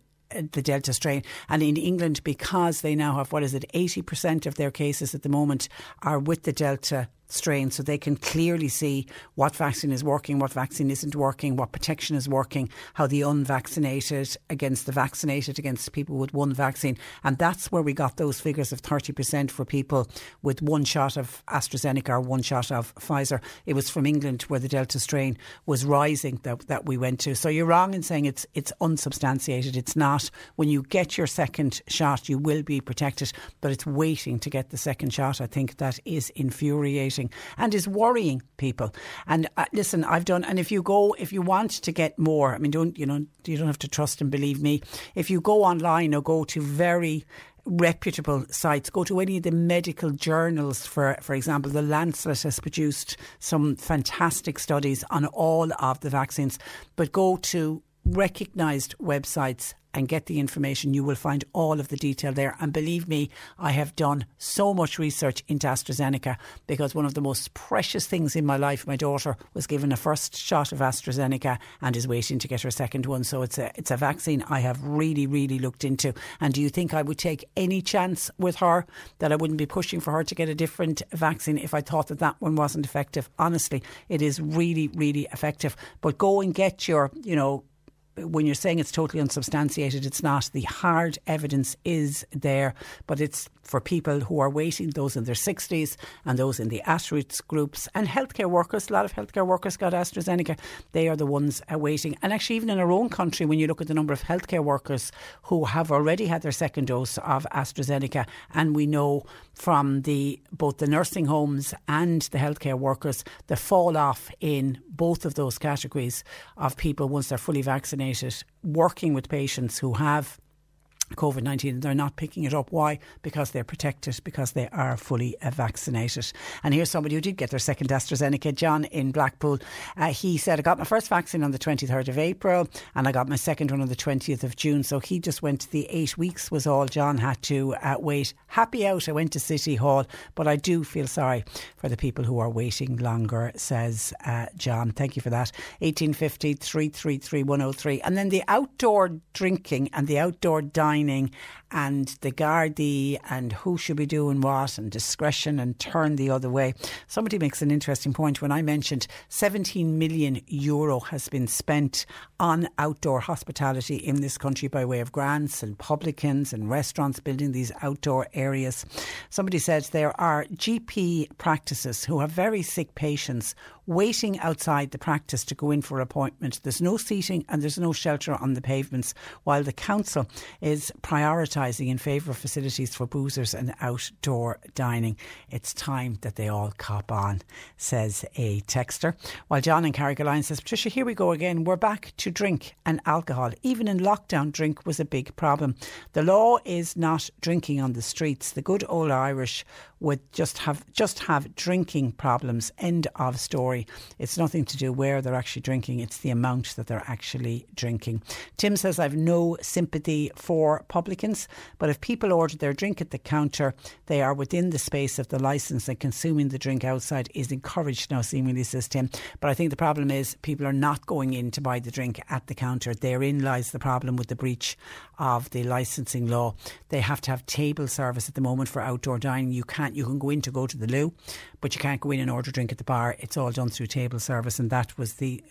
Delta strain. And in England, because they now have, 80% of their cases at the moment are with the Delta strain, so they can clearly see what vaccine is working, what vaccine isn't working, what protection is working, how the unvaccinated against the vaccinated against people with one vaccine. And that's where we got those figures of 30% for people with one shot of AstraZeneca or one shot of Pfizer. It was from England, where the Delta strain was rising, that we went to. So you're wrong in saying it's unsubstantiated. It's not. When you get your second shot, you will be protected, but it's waiting to get the second shot, I think, that is infuriating and is worrying people. And listen, if you want to get more, I mean, you don't have to trust and believe me. If you go online or go to very reputable sites, go to any of the medical journals, for example, The Lancet has produced some fantastic studies on all of the vaccines, but go to recognised websites and get the information. You will find all of the detail there. And believe me, I have done so much research into AstraZeneca, because one of the most precious things in my life, my daughter was given a first shot of AstraZeneca and is waiting to get her second one. So it's a vaccine I have really, really looked into. And do you think I would take any chance with her that I wouldn't be pushing for her to get a different vaccine if I thought that that one wasn't effective? Honestly, it is really, really effective. But go and get your, you know, when you're saying it's totally unsubstantiated, it's not. The hard evidence is there, but it's for people who are waiting, those in their 60s and those in the at-risk groups and healthcare workers. A lot of healthcare workers got AstraZeneca. They are the ones waiting. And actually, even in our own country, when you look at the number of healthcare workers who have already had their second dose of AstraZeneca, and we know from both the nursing homes and the healthcare workers, the fall off in both of those categories of people once they're fully vaccinated, working with patients who have COVID-19, they're not picking it up. Why? Because they're protected, because they are fully vaccinated. And here's somebody who did get their second AstraZeneca, John in Blackpool. He said, I got my first vaccine on the 23rd of April and I got my second one on the 20th of June. So he just went to the 8 weeks was all John had to wait. Happy out. I went to City Hall, but I do feel sorry for the people who are waiting longer, says John. Thank you for that. 1850 333 103. And then the outdoor drinking and the outdoor dining and the Gardaí and who should be doing what and discretion and turn the other way. Somebody makes an interesting point when I mentioned €17 million has been spent on outdoor hospitality in this country by way of grants and publicans and restaurants building these outdoor areas. Somebody said there are GP practices who have very sick patients waiting outside the practice to go in for an appointment. There's no seating and there's no shelter on the pavements, while the council is prioritising in favour of facilities for boozers and outdoor dining. It's time that they all cop on, says a texter. While John in Carrigaline says, Patricia, here we go again. We're back to drink and alcohol. Even in lockdown, drink was a big problem. The law is not drinking on the streets. The good old Irish would just have drinking problems. End of story. It's nothing to do where they're actually drinking. It's the amount that they're actually drinking. Tim says, I've no sympathy for publicans, but if people order their drink at the counter, they are within the space of the licence, and consuming the drink outside is encouraged now, seemingly, says Tim. But I think the problem is people are not going in to buy the drink at the counter. Therein lies the problem with the breach of the licensing law. They have to have table service at the moment for outdoor dining. You can go in to go to the loo, but you can't go in and order drink at the bar. It's all done through table service, and that was the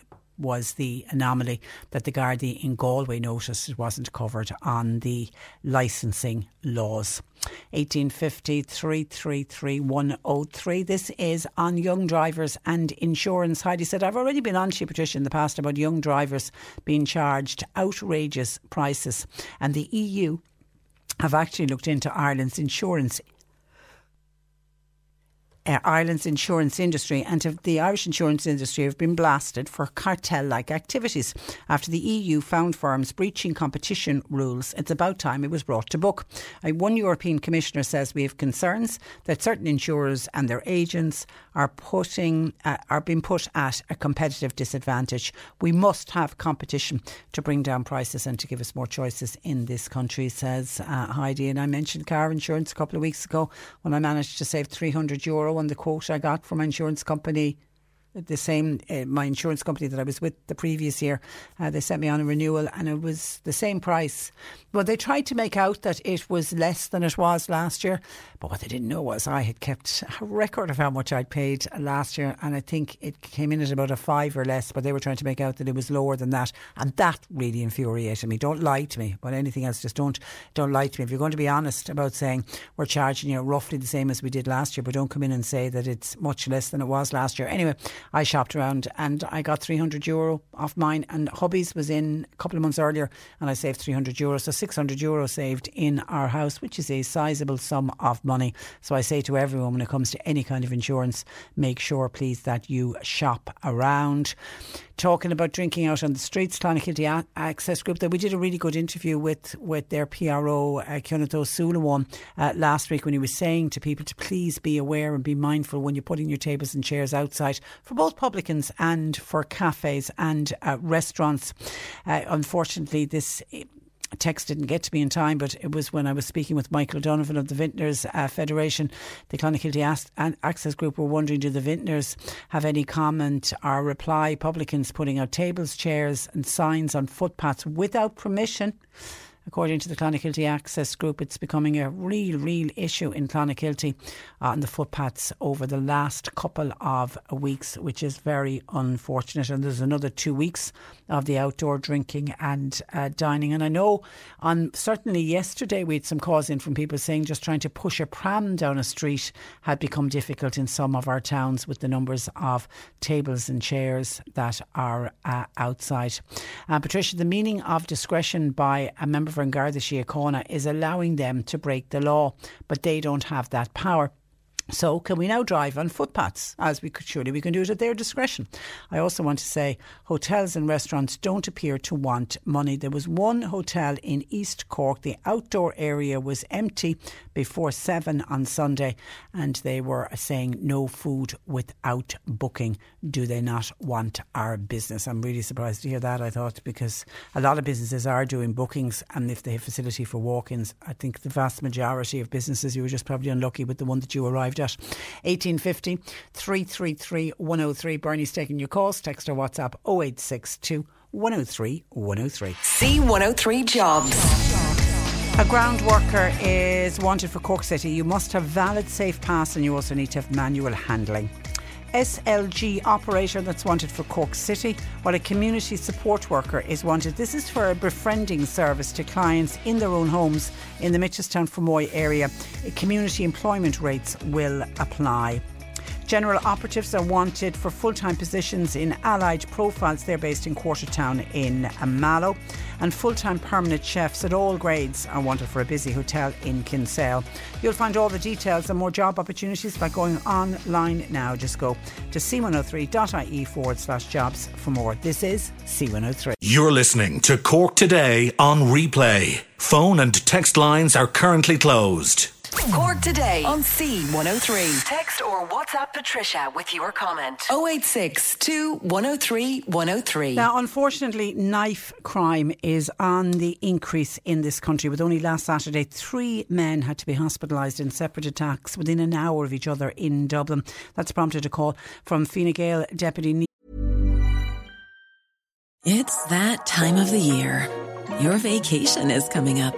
anomaly that the Gardaí in Galway noticed. It wasn't covered on the licensing laws. 1850 333 103. This is on young drivers and insurance. Heidi said, I've already been on to you, Patricia, in the past about young drivers being charged outrageous prices, and the EU have actually looked into Ireland's insurance industry, and the Irish insurance industry have been blasted for cartel-like activities after the EU found firms breaching competition rules. It's about time it was brought to book. One European Commissioner says we have concerns that certain insurers and their agents are being put at a competitive disadvantage. We must have competition to bring down prices and to give us more choices in this country, says Heidi. And I mentioned car insurance a couple of weeks ago when I managed to save €300 on the quote I got from my insurance company, my insurance company that I was with the previous year. They sent me on a renewal and it was the same price. Well, they tried to make out that it was less than it was last year, but what they didn't know was I had kept a record of how much I'd paid last year, and I think it came in at about a five or less, but they were trying to make out that it was lower than that, and that really infuriated me. Don't lie to me about anything else. Just don't lie to me. If you're going to be honest about saying we're charging you roughly the same as we did last year, but don't come in and say that it's much less than it was last year. Anyway, I shopped around and I got €300 off mine, and hubby's was in a couple of months earlier and I saved €300. So €600 saved in our house, which is a sizeable sum of money. So I say to everyone when it comes to any kind of insurance, make sure please that you shop around. Talking about drinking out on the streets, Clonakilty Access Group, that we did a really good interview with their PRO, Conleth Hill, last week, when he was saying to people to please be aware and be mindful when you're putting your tables and chairs outside for both publicans and for cafes and restaurants. Unfortunately, this text didn't get to me in time, but it was when I was speaking with Michael O'Donovan of the Vintners Federation, the Clonakilty Access Group were wondering, do the Vintners have any comment or reply? Publicans putting out tables, chairs and signs on footpaths without permission. According to the Clonakilty Access Group, it's becoming a real issue in Clonakilty on the footpaths over the last couple of weeks, which is very unfortunate. And there's another 2 weeks of the outdoor drinking and dining. And I know on certainly yesterday we had some calls in from people saying just trying to push a pram down a street had become difficult in some of our towns with the numbers of tables and chairs that are outside. Patricia, the meaning of discretion by a member for Garda Síochána is allowing them to break the law, but they don't have that power. So can we now drive on footpaths? As we could, surely we can do it at their discretion. I also want to say hotels and restaurants don't appear to want money. There was one hotel in East Cork. The outdoor area was empty before 7 on Sunday and they were saying no food without booking. Do they not want our business? I'm really surprised to hear that, I thought, because a lot of businesses are doing bookings, and if they have facility for walk-ins, I think the vast majority of businesses, you were just probably unlucky with the one that you arrived at. 1850 333 103. Bernie's taking your calls. Text or WhatsApp 0862 103 103. C103 Jobs. A ground worker is wanted for Cork City. You must have valid safe pass and you also need to have manual handling. SLG operator, that's wanted for Cork City, while a community support worker is wanted. This is for a befriending service to clients in their own homes in the Mitchelstown-Fermoy area. Community employment rates will apply. General operatives are wanted for full-time positions in Allied Profiles. They're based in Quartertown in Mallow. And full-time permanent chefs at all grades are wanted for a busy hotel in Kinsale. You'll find all the details and more job opportunities by going online now. Just go to c103.ie/jobs for more. This is C103. You're listening to Cork Today on replay. Phone and text lines are currently closed. Cork Today on C103. Text or WhatsApp Patricia with your comment. 0862 103 103. Now, unfortunately, knife crime is on the increase in this country, with only last Saturday 3 men had to be hospitalised in separate attacks within an hour of each other in Dublin. That's prompted a call from Fine Gael Deputy Neil. It's that time of the year. Your vacation is coming up.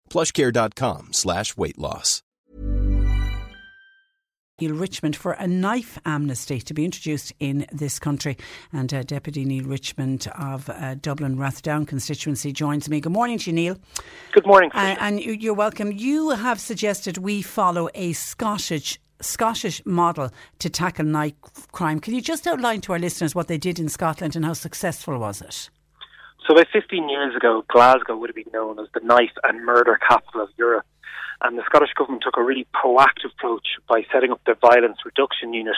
PlushCare.com/weight loss. Neil Richmond for a knife amnesty to be introduced in this country, and Deputy Neil Richmond of Dublin Rathdown constituency joins me. Good morning to you, Neil. Good morning. And you're welcome. You have suggested we follow a Scottish model to tackle knife crime. Can you just outline to our listeners what they did in Scotland and how successful was it? So about 15 years ago, Glasgow would have been known as the knife and murder capital of Europe. And the Scottish Government took a really proactive approach by setting up the Violence Reduction Unit.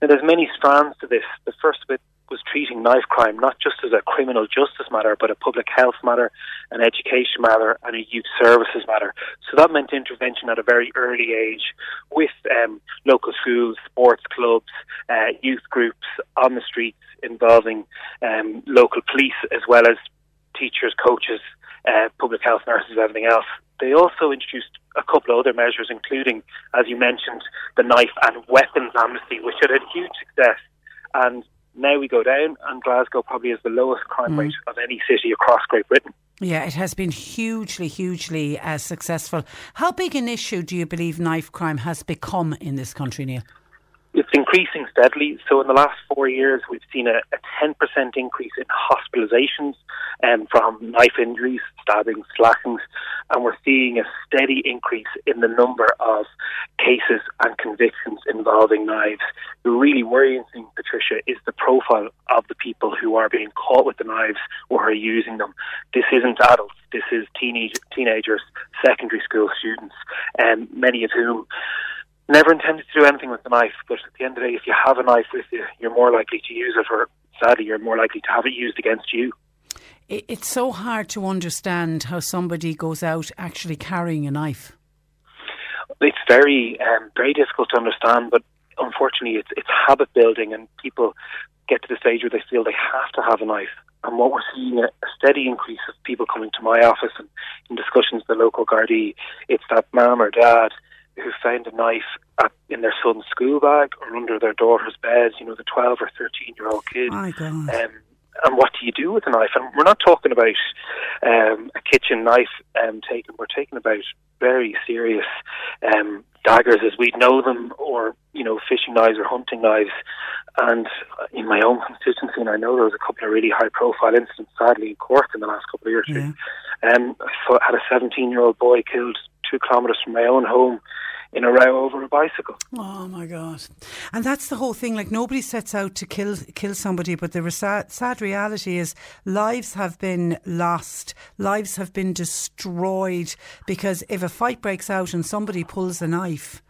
Now, there's many strands to this. The first bit was treating knife crime not just as a criminal justice matter, but a public health matter, an education matter, and a youth services matter. So that meant intervention at a very early age with local schools, sports clubs, youth groups on the streets, involving local police as well as teachers, coaches, public health nurses, everything else. They also introduced a couple of other measures, including, as you mentioned, the knife and weapons amnesty, which had had huge success. And now we go down, and Glasgow probably is the lowest crime rate of any city across Great Britain. Yeah, it has been hugely, hugely successful. How big an issue do you believe knife crime has become in this country, Neil? It's increasing steadily. So in the last 4 years, we've seen a 10% increase in hospitalisations from knife injuries, stabbings, slackings, and we're seeing a steady increase in the number of cases and convictions involving knives. The really worrying thing, Patricia, is the profile of the people who are being caught with the knives or are using them. This isn't adults. This is teenagers, secondary school students, many of whom never intended to do anything with the knife, but at the end of the day, if you have a knife with you, you're more likely to use it, or sadly, you're more likely to have it used against you. It's so hard to understand how somebody goes out actually carrying a knife. It's very, very difficult to understand, but unfortunately, it's habit building, and people get to the stage where they feel they have to have a knife. And what we're seeing a steady increase of people coming to my office and in discussions with the local Gardaí. It's that mum or dad who found a knife in their son's school bag or under their daughter's bed, you know, the 12 or 13-year-old kid. My God. And what do you do with a knife? And we're not talking about a kitchen knife taken. We're talking about very serious daggers as we know them, or, you know, fishing knives or hunting knives. And in my own constituency, and I know there was a couple of really high-profile incidents, sadly, in Cork in the last couple of years. Yeah. So I had a 17-year-old boy killed 2 kilometres from my own home in a row over a bicycle. Oh my God. And that's the whole thing, like nobody sets out to kill somebody, but the sad reality is lives have been lost, lives have been destroyed, because if a fight breaks out and somebody pulls a knife,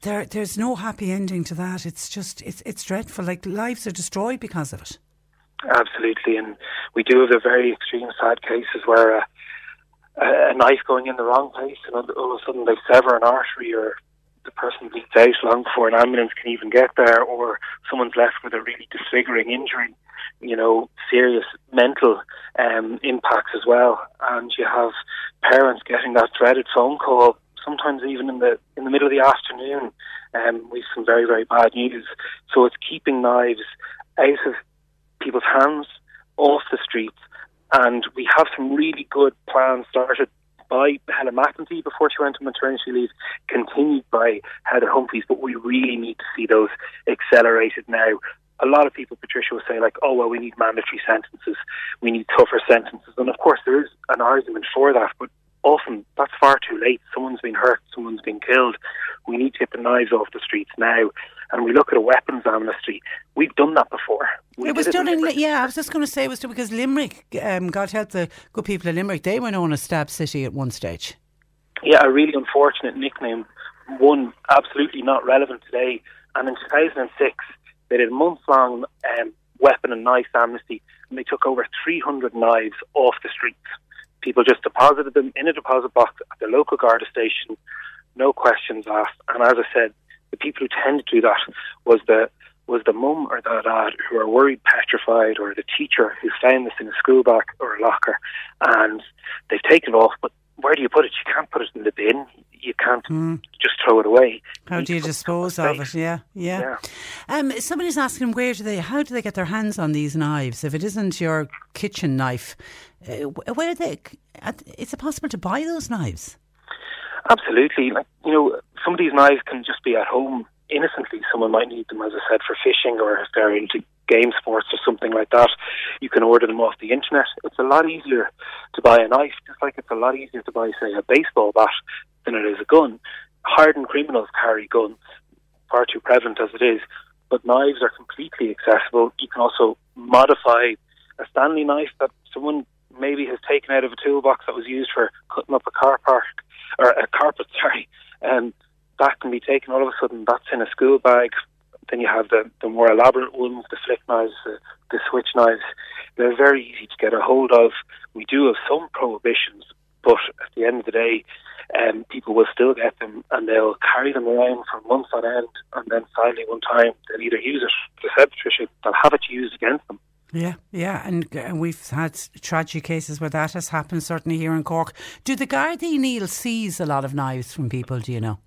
there's no happy ending to that. It's just, it's dreadful, like lives are destroyed because of it. Absolutely, and we do have the very extreme sad cases where a knife going in the wrong place, and all of a sudden they sever an artery, or the person bleeds out long before an ambulance can even get there, or someone's left with a really disfiguring injury, you know, serious mental impacts as well. And you have parents getting that dreaded phone call, sometimes even in the middle of the afternoon, with some very, very bad news. So it's keeping knives out of people's hands, off the streets. And we have some really good plans started by Helen McEntee before she went on maternity leave, continued by Heather Humphreys, but we really need to see those accelerated now. A lot of people, Patricia, will say, like, oh, well, we need mandatory sentences, we need tougher sentences. And of course, there is an argument for that, but often that's far too late. Someone's been hurt, someone's been killed. We need to get the knives off the streets now. And we look at a weapons amnesty. We've done that before. It was done in, yeah, I was just going to say it was done because Limerick, God help the good people in Limerick, they went on a stab city at one stage. Yeah, a really unfortunate nickname, one absolutely not relevant today. And in 2006, they did a month-long weapon and knife amnesty, and they took over 300 knives off the streets. People just deposited them in a deposit box at the local Garda station, no questions asked. And as I said, the people who tend to do that was the mum or the dad who are worried, petrified, or the teacher who found this in a school bag or a locker, and they've taken it off. But where do you put it? You can't put it in the bin. You can't just throw it away. How do you dispose of it? Yeah. Somebody's asking, how do they get their hands on these knives? If it isn't your kitchen knife, is it possible to buy those knives? Absolutely. Like, you know, some of these knives can just be at home innocently. Someone might need them, as I said, for fishing, or if they're into game sports or something like that. You can order them off the internet. It's a lot easier to buy a knife, just like it's a lot easier to buy, say, a baseball bat than it is a gun. Hardened criminals carry guns, far too prevalent as it is, but knives are completely accessible. You can also modify a Stanley knife that someone maybe has taken out of a toolbox that was used for cutting up a carpet, and that can be taken all of a sudden. That's in a school bag. Then you have the more elaborate ones, the flick knives, the switch knives. They're very easy to get a hold of. We do have some prohibitions, but at the end of the day, people will still get them, and they'll carry them around for months on end, and then finally one time they'll either use it, they'll have it used against them. Yeah, and we've had tragic cases where that has happened, certainly here in Cork. Do the Gardaí, Neil, seize a lot of knives from people, do you know?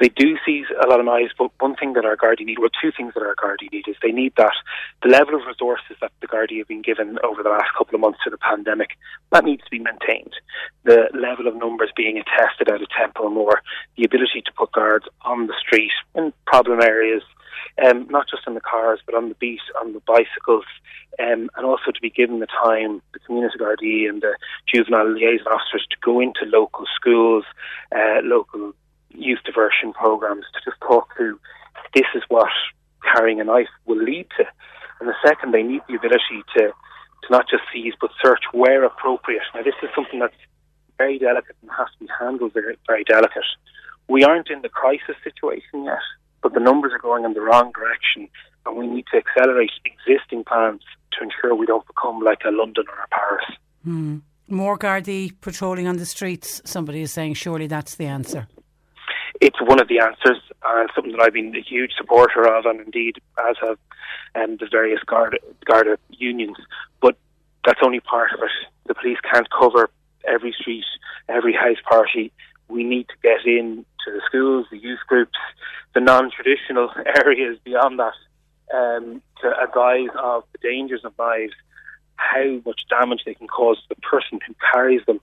They do seize a lot of knives, but one thing that our Gardaí need, well, two things that our Gardaí need is they need that, the level of resources that the Gardaí have been given over the last couple of months to the pandemic, that needs to be maintained. The level of numbers being attested out of 10 or more, the ability to put guards on the street in problem areas, not just in the cars, but on the beat, on the bicycles, and also to be given the time, the community Gardaí and the juvenile liaison officers to go into local schools, local youth diversion programs, to just talk through this is what carrying a knife will lead to. And the second, they need the ability to not just seize but search where appropriate. Now, this is something that's very delicate and has to be handled very, very delicate. We aren't in the crisis situation yet, but the numbers are going in the wrong direction, and we need to accelerate existing plans to ensure we don't become like a London or a Paris. Mm. More Gardaí patrolling on the streets, somebody is saying. Surely that's the answer. It's one of the answers, and something that I've been a huge supporter of, and indeed as have the various Garda unions. But that's only part of it. The police can't cover every street, every house party. We need to get in to the schools, the youth groups, the non-traditional areas beyond that, to advise of the dangers of knives, how much damage they can cause to the person who carries them,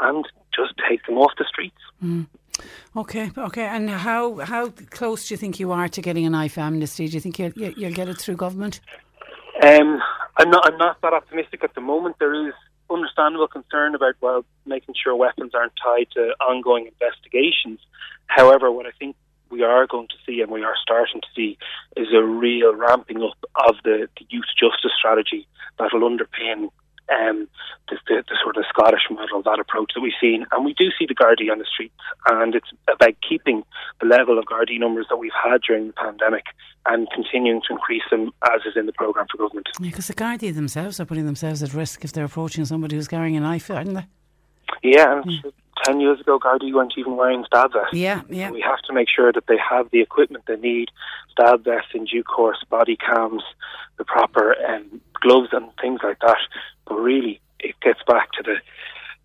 and just take them off the streets. Mm. Okay. And how close do you think you are to getting a knife amnesty? Do you think you'll get it through government? I'm not that optimistic at the moment. There is understandable concern about, well, making sure weapons aren't tied to ongoing investigations. However, what I think we are going to see, and we are starting to see, is a real ramping up of the youth justice strategy that will underpin the sort of Scottish model, that approach that we've seen. And we do see the Gardaí on the streets, and it's about keeping the level of Gardaí numbers that we've had during the pandemic and continuing to increase them, as is in the programme for government. Yeah, because the Gardaí themselves are putting themselves at risk if they're approaching somebody who's carrying a knife, aren't they? Yeah, and 10 years ago, Gardaí weren't even wearing stab vests. Yeah. We have to make sure that they have the equipment they need, stab vests in due course, body cams, the proper gloves and things like that. But really, it gets back to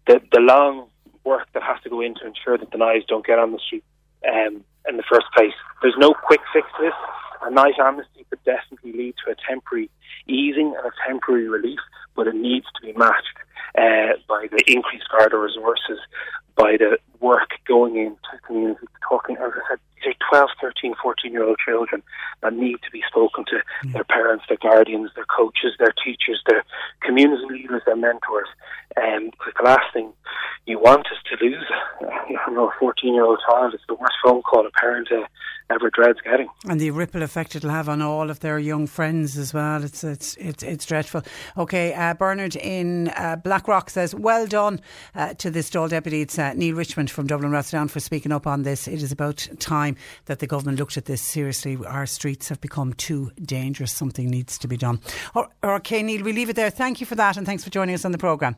the long work that has to go in to ensure that the knives don't get on the street in the first place. There's no quick fix to this. A knife amnesty could definitely lead to a temporary easing and a temporary relief, but it needs to be matched by the increased Garda resources, by the work going into communities, talking, as I said, these are 12, 13, 14-year-old children that need to be spoken to, their parents, their guardians, their coaches, their teachers, their community leaders, their mentors. The last thing you want is to lose a 14-year-old child. It's the worst phone call a parent ever dreads getting. And the ripple effect it'll have on all of their young friends as well. It's dreadful. Okay, Bernard in Blackrock says, well done to this Dáil Deputy. It's Neil Richmond from Dublin Rathdown for speaking up on this. It is about time that the government looked at this seriously. Our streets have become too dangerous. Something needs to be done. Okay, Neil, we leave it there. Thank you for that, and thanks for joining us on the programme.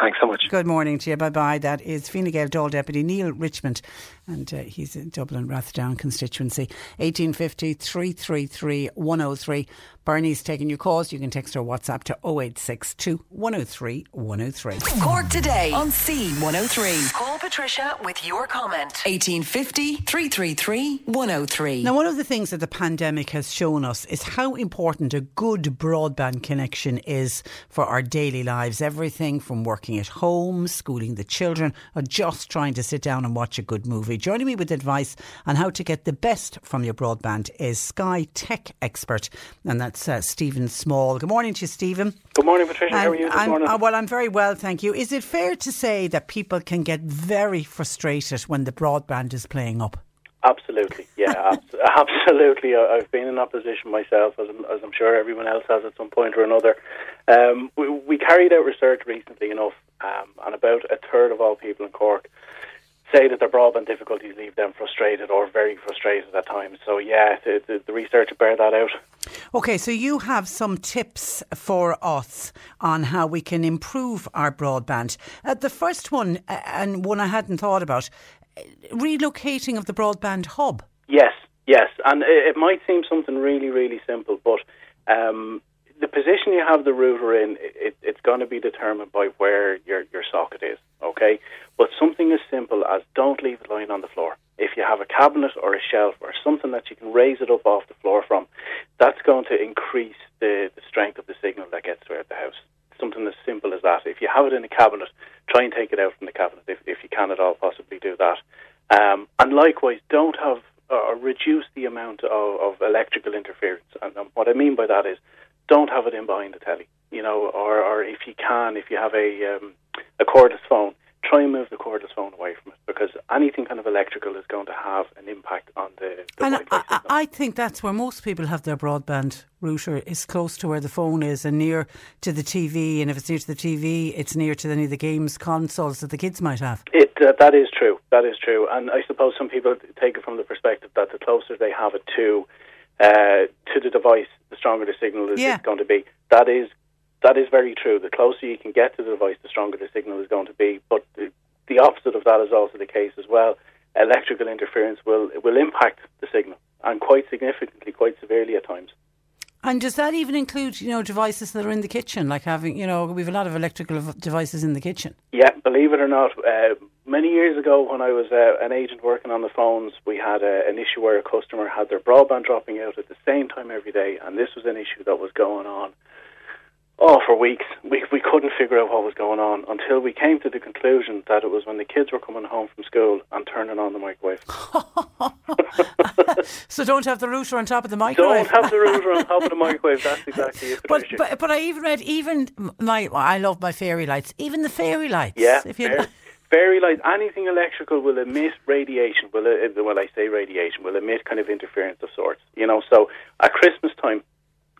Thanks so much. Good morning to you. Bye-bye. That is Fine Gael Dáil Deputy Neil Richmond, and he's in Dublin Rathdown constituency. 1850 333 103. Bernie's taking your calls. You can text or WhatsApp to 0862 103 103. Cork Today on C103. Call Patricia with your comment. 1850 333 103. Now, one of the things that the pandemic has shown us is how important a good broadband connection is for our daily lives. Everything from working at home, schooling the children, or just trying to sit down and watch a good movie. Joining me with advice on how to get the best from your broadband is Sky Tech expert, and that's Stephen Small. Good morning to you, Stephen. Good morning, Patricia. How are you this morning? Well, I'm very well, thank you. Is it fair to say that people can get very frustrated when the broadband is playing up? Absolutely, yeah, absolutely. I've been in opposition myself, as I'm sure everyone else has at some point or another. We carried out research recently enough, and about a third of all people in Cork say that their broadband difficulties leave them frustrated or very frustrated at times. So yeah, the research bear that out. Okay, so you have some tips for us on how we can improve our broadband. The first one, and one I hadn't thought about, relocating of the broadband hub. Yes, and it might seem something really, really simple, but the position you have the router in, it's going to be determined by where your socket is, okay? But something as simple as don't leave it lying on the floor. If you have a cabinet or a shelf or something that you can raise it up off the floor from, that's going to increase the strength of the signal that gets throughout the house. Something as simple as that. If you have it in a cabinet, try and take it out from the cabinet if you can at all possibly do that. And likewise, don't have or reduce the amount of electrical interference. And what I mean by that is don't have it in behind the telly, you know, or if you can, if you have a cordless phone, try and move the cordless phone away from it, because anything kind of electrical is going to have an impact on the and I think that's where most people have their broadband router, is close to where the phone is and near to the TV, and if it's near to the TV, it's near to any of the games consoles that the kids might have. That is true, and I suppose some people take it from the perspective that the closer they have it to the device, the stronger the signal is going to be. That is very true. The closer you can get to the device, the stronger the signal is going to be. But the opposite of that is also the case as well. Electrical interference will impact the signal, and quite significantly, quite severely at times. And does that even include, you know, devices that are in the kitchen, like having, you know, we have a lot of electrical devices in the kitchen? Yeah, believe it or not, many years ago when I was an agent working on the phones, we had an issue where a customer had their broadband dropping out at the same time every day, and this was an issue that was going on for weeks. We couldn't figure out what was going on until we came to the conclusion that it was when the kids were coming home from school and turning on the microwave. So don't have the router on top of the microwave. Don't have the router on top of the microwave. That's exactly it. But I even read, I love my fairy lights. Even the fairy lights. Yeah, fairy lights. Anything electrical will emit radiation. Will emit kind of interference of sorts. You know, so at Christmas time,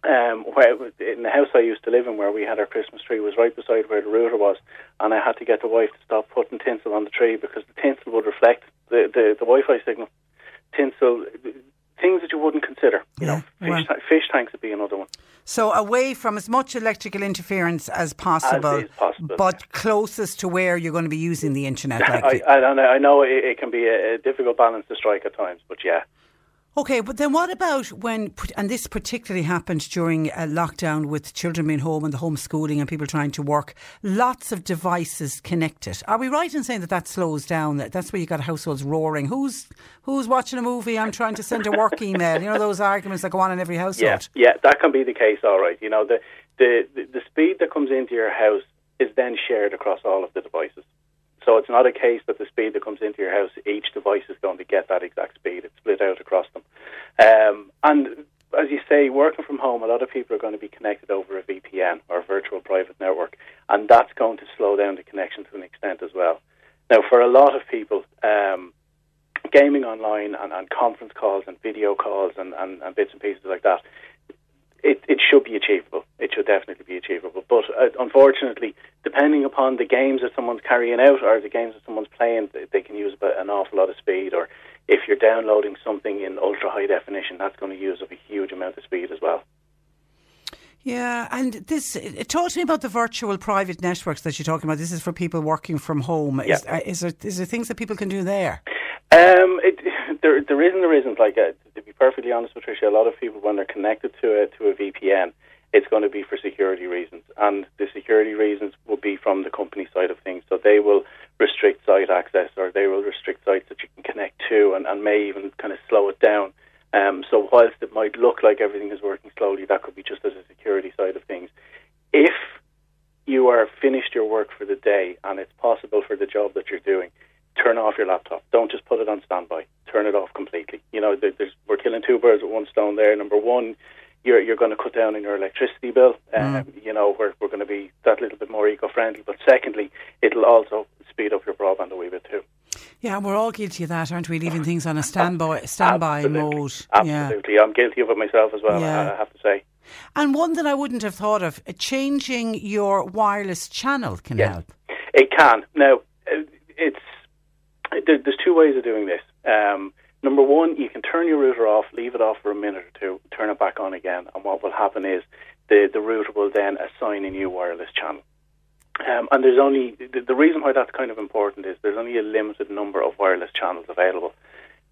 in the house I used to live in, where we had our Christmas tree, was right beside where the router was, and I had to get the wife to stop putting tinsel on the tree because the tinsel would reflect the Wi-Fi signal. Tinsel, things that you wouldn't consider. Fish tanks would be another one. So away from as much electrical interference as possible, but closest to where you're going to be using the internet. I know it can be a difficult balance to strike at times, but yeah. Okay, but then what about when, and this particularly happened during lockdown with children being home and the homeschooling and people trying to work, lots of devices connected. Are we right in saying that slows down? That's where you got households roaring. Who's watching a movie? I'm trying to send a work email. You know, those arguments that go on in every household. Yeah, that can be the case, all right. You know, the speed that comes into your house is then shared across all of the devices. So it's not a case that the speed that comes into your house, each device is going to get that exact speed. It's split out across them. And as you say, working from home, a lot of people are going to be connected over a VPN or a virtual private network, and that's going to slow down the connection to an extent as well. Now, for a lot of people, gaming online and conference calls and video calls and bits and pieces like that, It should be achievable. It should definitely be achievable. But unfortunately, depending upon the games that someone's carrying out or the games that someone's playing, they can use an awful lot of speed. Or if you're downloading something in ultra-high definition, that's going to use up a huge amount of speed as well. Yeah, and this, talk to me about the virtual private networks that you're talking about. This is for people working from home. Yeah. Is there things that people can do there? There is and there isn't. To be perfectly honest, Patricia, a lot of people, when they're connected to a VPN, it's going to be for security reasons. And the security reasons will be from the company side of things. So they will restrict site access, or they will restrict sites that you can connect to and may even kind of slow it down. So whilst it might look like everything is working slowly, that could be just as a security side of things. If you are finished your work for the day and it's possible for the job that you're doing, turn off your laptop. Don't just put it on standby. Turn it off completely. You know, we're killing two birds with one stone there. Number one, you're going to cut down on your electricity bill. You know, we're going to be that little bit more eco-friendly. But secondly, it'll also speed up your broadband a wee bit too. Yeah, and we're all guilty of that, aren't we? Leaving things on a standby mode. Absolutely. Yeah. I'm guilty of it myself as well, I have to say. And one that I wouldn't have thought of, changing your wireless channel can help. It can. Now, it's There's two ways of doing this. Number one, you can turn your router off, leave it off for a minute or two, turn it back on again, and what will happen is the router will then assign a new wireless channel. And there's only the reason why that's kind of important is there's only a limited number of wireless channels available,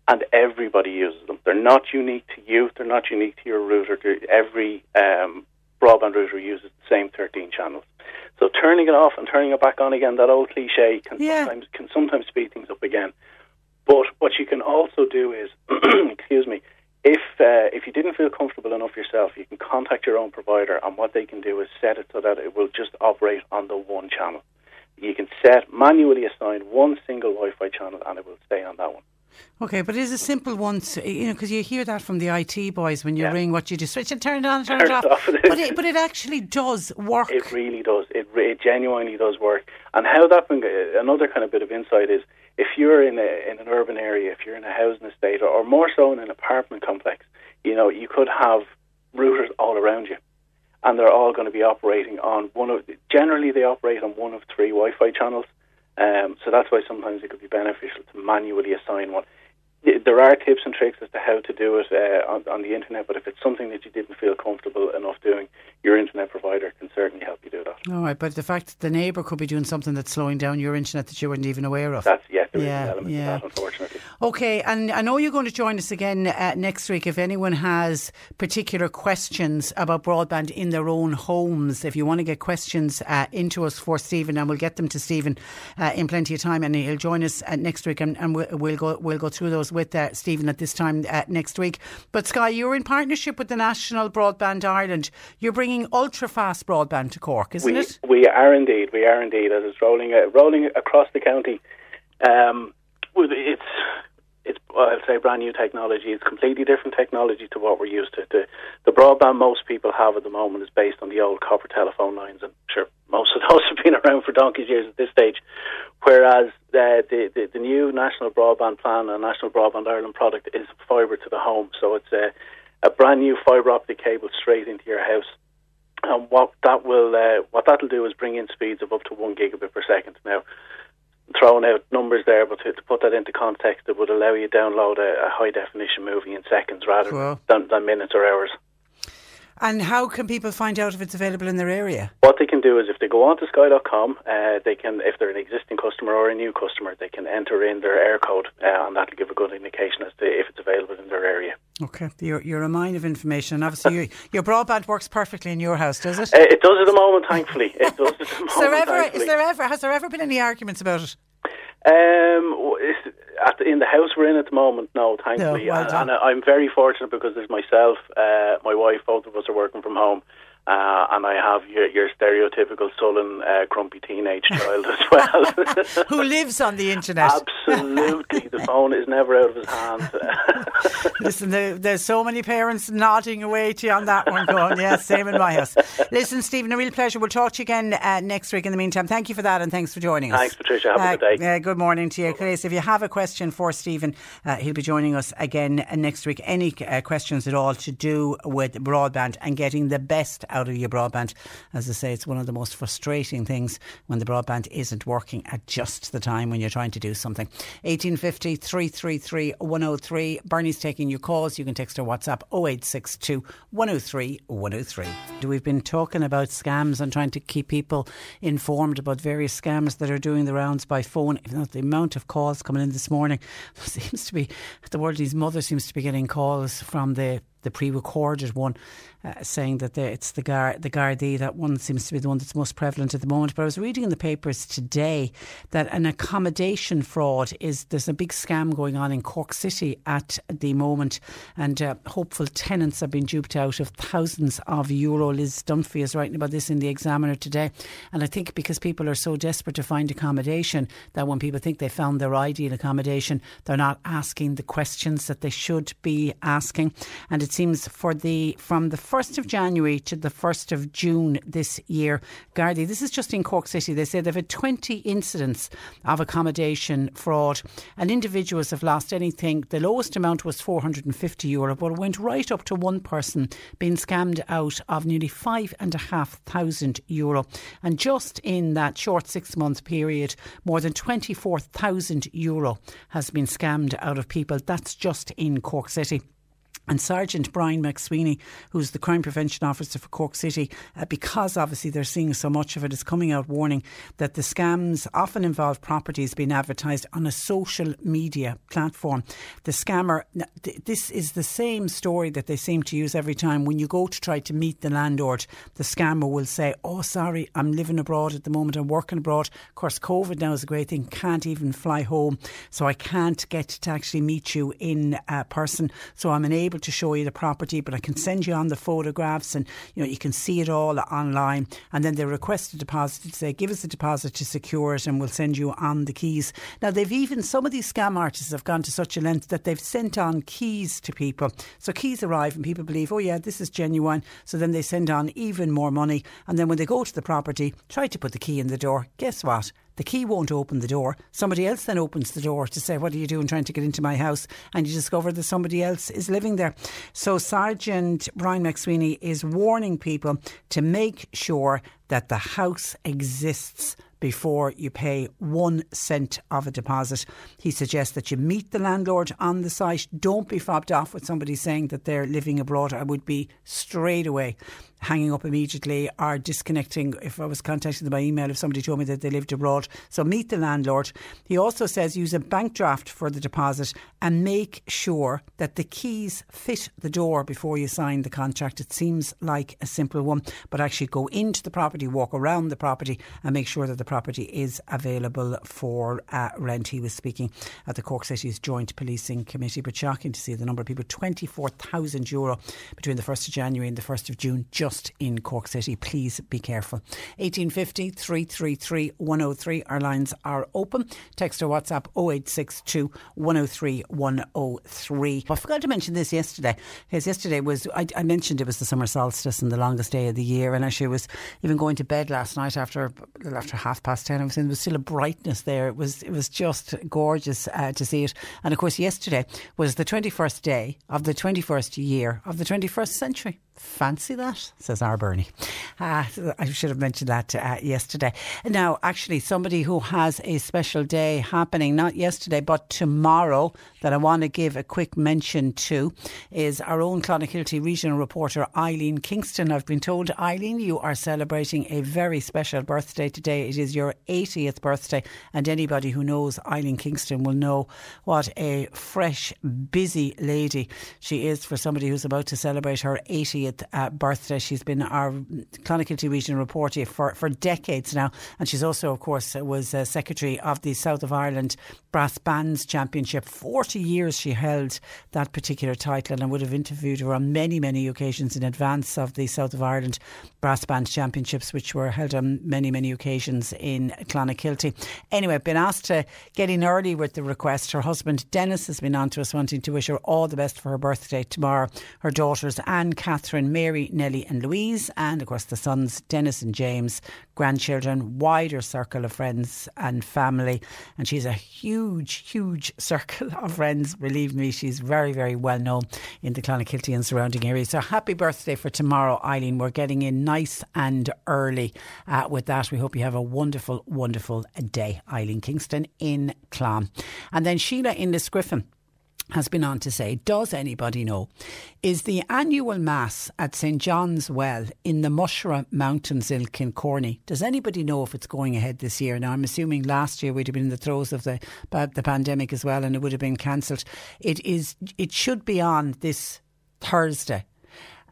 and everybody uses them. They're not unique to you. They're not unique to your router. Every broadband router uses the same 13 channels. So turning it off and turning it back on again, that old cliche can sometimes speed things up again. But what you can also do is, excuse me, if you didn't feel comfortable enough yourself, you can contact your own provider, and what they can do is set it so that it will just operate on the one channel. You can manually assign one single Wi-Fi channel, and it will stay on that one. Okay, but it is a simple one, you know, because you hear that from the IT boys when you ring, what you do, switch and turn it on, turn it off. But it actually does work. It really does. It genuinely does work. And how that can go, another kind of bit of insight is, if you're in an urban area, if you're in a housing estate, or more so in an apartment complex, you know, you could have routers all around you, and they're all going to be operating on generally they operate on one of three Wi-Fi channels. So that's why sometimes it could be beneficial to manually assign one. There are tips and tricks as to how to do it on the internet, but if it's something that you didn't feel comfortable enough doing, your internet provider can certainly help you do that. All right, but the fact that the neighbour could be doing something that's slowing down your internet that you weren't even aware of. There is an element of that, unfortunately. Okay, and I know you're going to join us again next week. If anyone has particular questions about broadband in their own homes, if you want to get questions into us for Stephen, and we'll get them to Stephen in plenty of time, and he'll join us next week, and we'll go through those with Stephen at this time next week. But Sky, you're in partnership with the National Broadband Ireland. You're bringing ultra-fast broadband to Cork, isn't it? We are indeed. As it's rolling across the county. I'll say brand new technology. It's completely different technology to what we're used to. The broadband most people have at the moment is based on the old copper telephone lines, and I'm sure most of those have been around for donkey's years at this stage, whereas the new National Broadband Plan and National Broadband Ireland product is fibre to the home, so it's a brand new fibre optic cable straight into your house. And what that'll do is bring in speeds of up to 1 gigabit per second. Now, throwing out numbers there, but to put that into context, it would allow you to download a high-definition movie in seconds rather than minutes or hours. And how can people find out if it's available in their area? What they can do is, if they go on to sky.com, if they're an existing customer or a new customer, they can enter in their air code, and that'll give a good indication as to if it's available in their area. Okay, you're a mine of information. Obviously, your broadband works perfectly in your house, does it? It does at the moment, thankfully. It does at the moment. Has there ever been any arguments about it? In the house we're in at the moment, no, thankfully. No, well done. And I'm very fortunate because there's myself, my wife, both of us are working from home, and I have your stereotypical sullen, grumpy teenage child as well. Who lives on the internet. Absolutely. The phone is never out of his hand. Listen, there's so many parents nodding away to you on that one going, yeah, same in my house. Listen, Stephen, a real pleasure. We'll talk to you again next week. In the meantime, thank you for that, and thanks for joining us. Thanks, Patricia. Have a good day. Good morning to you, Grace. If you have a question for Stephen, he'll be joining us again next week. Any questions at all to do with broadband and getting the best out of your broadband. As I say, it's one of the most frustrating things when the broadband isn't working at just the time when you're trying to do something. 1850 333 103. Bernie's taking your calls. You can text or WhatsApp 0862 103 103. We've been talking about scams and trying to keep people informed about various scams that are doing the rounds by phone. If not, the amount of calls coming in this morning seems to be, the world's mother seems to be getting calls from the pre-recorded one, saying that it's the Gardaí. That one seems to be the one that's most prevalent at the moment. But I was reading in the papers today that an accommodation fraud there's a big scam going on in Cork City at the moment, and hopeful tenants have been duped out of thousands of euro. Liz Dunphy is writing about this in the Examiner today, and I think because people are so desperate to find accommodation that when people think they found their ideal accommodation, they're not asking the questions that they should be asking, and it's seems, from the 1st of January to the 1st of June this year. Gardaí, this is just in Cork City. They say they've had 20 incidents of accommodation fraud, and individuals have lost anything. The lowest amount was €450, but it went right up to one person being scammed out of nearly €5,500. And just in that short 6-month period, more than €24,000 has been scammed out of people. That's just in Cork City. And Sergeant Brian McSweeney, who's the Crime Prevention Officer for Cork City, because obviously they're seeing so much of it, is coming out warning that the scams often involve properties being advertised on a social media platform. The scammer, this is the same story that they seem to use every time. When you go to try to meet the landlord, the scammer will say, "Oh, sorry, I'm living abroad at the moment, I'm working abroad. Of course, COVID now is a great thing, can't even fly home, so I can't get to actually meet you in person. So I'm unable to show you the property, but I can send you on the photographs, and you know, you can see it all online." And then they request a deposit to say, "Give us a deposit to secure it and we'll send you on the keys." Now, they've even, some of these scam artists have gone to such a length that they've sent on keys to people. So keys arrive and people believe, "Oh yeah, this is genuine." So then they send on even more money, and then when they go to the property, try to put the key in the door. Guess what? The key won't open the door. Somebody else then opens the door to say, "What are you doing trying to get into my house?" And you discover that somebody else is living there. So Sergeant Brian McSweeney is warning people to make sure that the house exists before you pay 1 cent of a deposit. He suggests that you meet the landlord on the site. Don't be fobbed off with somebody saying that they're living abroad. I would be straight away hanging up immediately or disconnecting if I was contacting them by email if somebody told me that they lived abroad. So meet the landlord. He also says use a bank draft for the deposit and make sure that the keys fit the door before you sign the contract. It seems like a simple one, but actually go into the property, walk around the property and make sure that the property is available for rent. He was speaking at the Cork City's Joint Policing Committee, but shocking to see the number of people, €24,000 between the 1st of January and the 1st of June, just in Cork City. Please be careful. 1850 333 103. Our lines are open. Text or WhatsApp 0862 103 103. I forgot to mention this yesterday, because yesterday was, I mentioned it was the summer solstice and the longest day of the year, and actually I was even going to bed last night after 10:30. I was saying there was still a brightness there. It was just gorgeous to see it. And of course yesterday was the 21st day of the 21st year of the 21st century. Fancy that, says our Bernie. I should have mentioned that yesterday. Now, actually, somebody who has a special day happening, not yesterday, but tomorrow, that I want to give a quick mention to is our own Clonakilty regional reporter, Eileen Kingston. I've been told, Eileen, you are celebrating a very special birthday today. It is your 80th birthday, and anybody who knows Eileen Kingston will know what a fresh, busy lady she is for somebody who's about to celebrate her 80th birthday. She's been our Clonakilty regional reporter for decades now, and she's also, of course, was secretary of the South of Ireland Brass Bands Championship. 40 years she held that particular title, and I would have interviewed her on many, many occasions in advance of the South of Ireland Brass Bands Championships, which were held on many, many occasions in Clonakilty. Anyway, I've been asked to get in early with the request. Her husband Dennis has been on to us wanting to wish her all the best for her birthday tomorrow. Her daughters Anne, Catherine, Mary, Nellie and Louise, and of course the sons Dennis and James, grandchildren, wider circle of friends and family. And she's a huge circle of friends, believe me. She's very, very well known in the Clonakilty and surrounding area. So happy birthday for tomorrow, Eileen. We're getting in nice and early with that. We hope you have a wonderful, wonderful day. Eileen Kingston in Clon. And then Sheila in Lisgriffin has been on to say, does anybody know, is the annual mass at St John's Well in the Mushra Mountains in Kilcorny, does anybody know if it's going ahead this year? Now, I'm assuming last year we'd have been in the throes of the pandemic as well, and it would have been cancelled. It should be on this Thursday.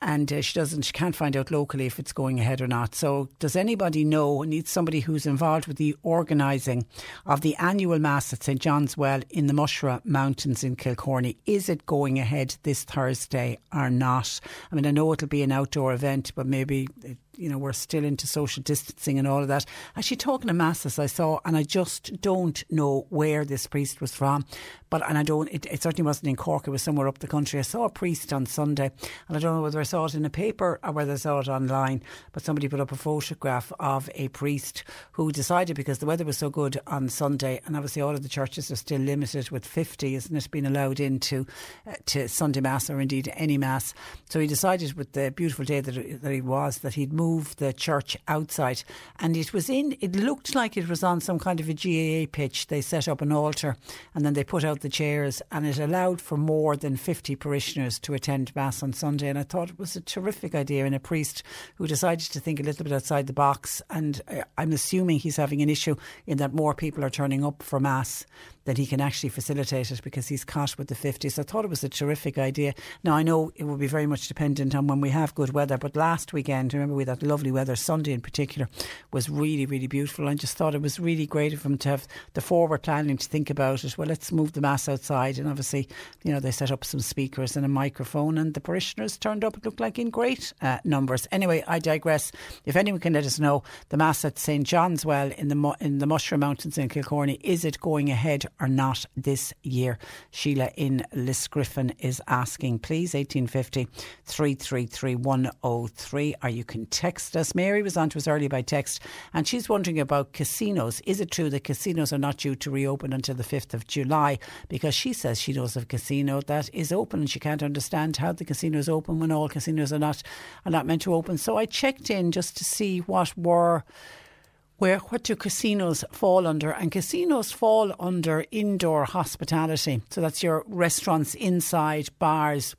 And she can't find out locally if it's going ahead or not. So does anybody know, needs somebody who's involved with the organising of the annual mass at St John's Well in the Mushra Mountains in Kilcorny, is it going ahead this Thursday or not? I mean, I know it'll be an outdoor event, but maybe you know, we're still into social distancing and all of that. Actually, talking to masses I saw, and I just don't know where this priest was from, but and I don't, it certainly wasn't in Cork, it was somewhere up the country. I saw a priest on Sunday, and I don't know whether I saw it in a paper or whether I saw it online, but somebody put up a photograph of a priest who decided, because the weather was so good on Sunday, and obviously all of the churches are still limited with 50, isn't it, being allowed into to Sunday Mass or indeed any Mass. So he decided with the beautiful day that he was, that he'd move the church outside, and it looked like it was on some kind of a GAA pitch. They set up an altar and then they put out the chairs, and it allowed for more than 50 parishioners to attend Mass on Sunday. And I thought it was a terrific idea, and a priest who decided to think a little bit outside the box. And I'm assuming he's having an issue in that more people are turning up for Mass than he can actually facilitate it, because he's caught with the 50. So I thought it was a terrific idea. Now I know it will be very much dependent on when we have good weather, but last weekend, remember, we had that lovely weather, Sunday in particular was really, really beautiful. I just thought it was really great of them to have the forward planning to think about it. Well, let's move the Mass outside, and obviously, you know, they set up some speakers and a microphone, and the parishioners turned up, it looked like, in great numbers. Anyway, I digress. If anyone can let us know, the Mass at St John's Well in the Mushroom Mountains in Kilcorny, is it going ahead or not this year? Sheila in Lisgriffin is asking, please, 1850 333 103, or you can text us. Mary was on to us earlier by text, and she's wondering about casinos. Is it true that casinos are not due to reopen until the 5th of July? Because she says she knows of a casino that is open, and she can't understand how the casinos open when all casinos are not meant to open. So I checked in just to see what do casinos fall under? And casinos fall under indoor hospitality. So that's your restaurants inside, bars,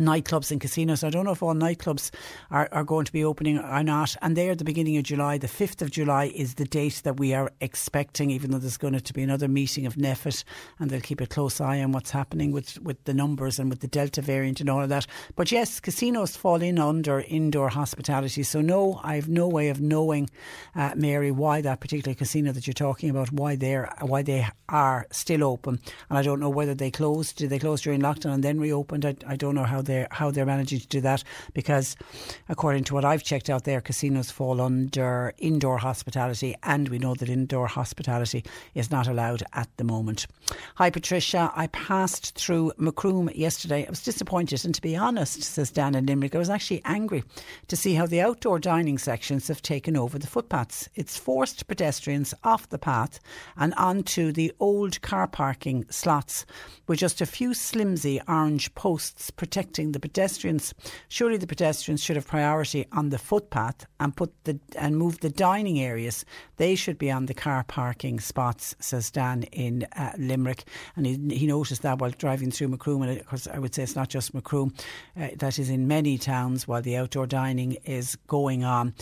nightclubs and casinos. I don't know if all nightclubs are going to be opening or not, and they are the beginning of July. The 5th of July is the date that we are expecting, even though there's going to be another meeting of Nphet, and they'll keep a close eye on what's happening with the numbers and with the Delta variant and all of that. But yes, casinos fall in under indoor hospitality. So no, I have no way of knowing, Mary, why that particular casino that you're talking about, why they are still open. And I don't know whether they closed. Did they close during lockdown and then reopened? I don't know how they're managing to do that, because according to what I've checked out there, casinos fall under indoor hospitality, and we know that indoor hospitality is not allowed at the moment. Hi Patricia, I passed through Macroom yesterday. I was disappointed, and to be honest, says Dan in Limerick, I was actually angry to see how the outdoor dining sections have taken over the footpaths. It's forced pedestrians off the path and onto the old car parking slots with just a few slimsy orange posts protecting the pedestrians. Surely the pedestrians should have priority on the footpath and move the dining areas. They should be on the car parking spots, says Dan in Limerick. And he noticed that while driving through Macroom, and of course I would say it's not just Macroom, that is in many towns while the outdoor dining is going on.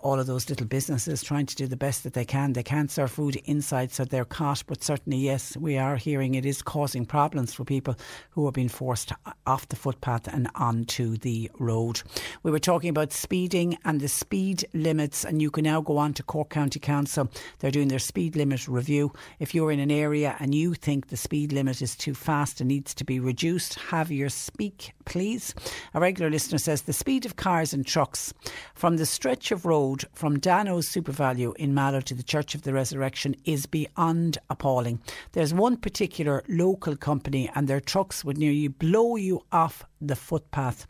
All of those little businesses trying to do the best that they can. They can't serve food inside, so they're caught. But certainly, yes, we are hearing it is causing problems for people who are being forced off the footpath and onto the road. We were talking about speeding and the speed limits, and you can now go on to Cork County Council. They're doing their speed limit review. If you're in an area and you think the speed limit is too fast and needs to be reduced, have your speak, please. A regular listener says the speed of cars and trucks from the stretch of road from Dano's Super Value in Mallow to the Church of the Resurrection is beyond appalling. There's one particular local company, and their trucks would nearly blow you off the footpath.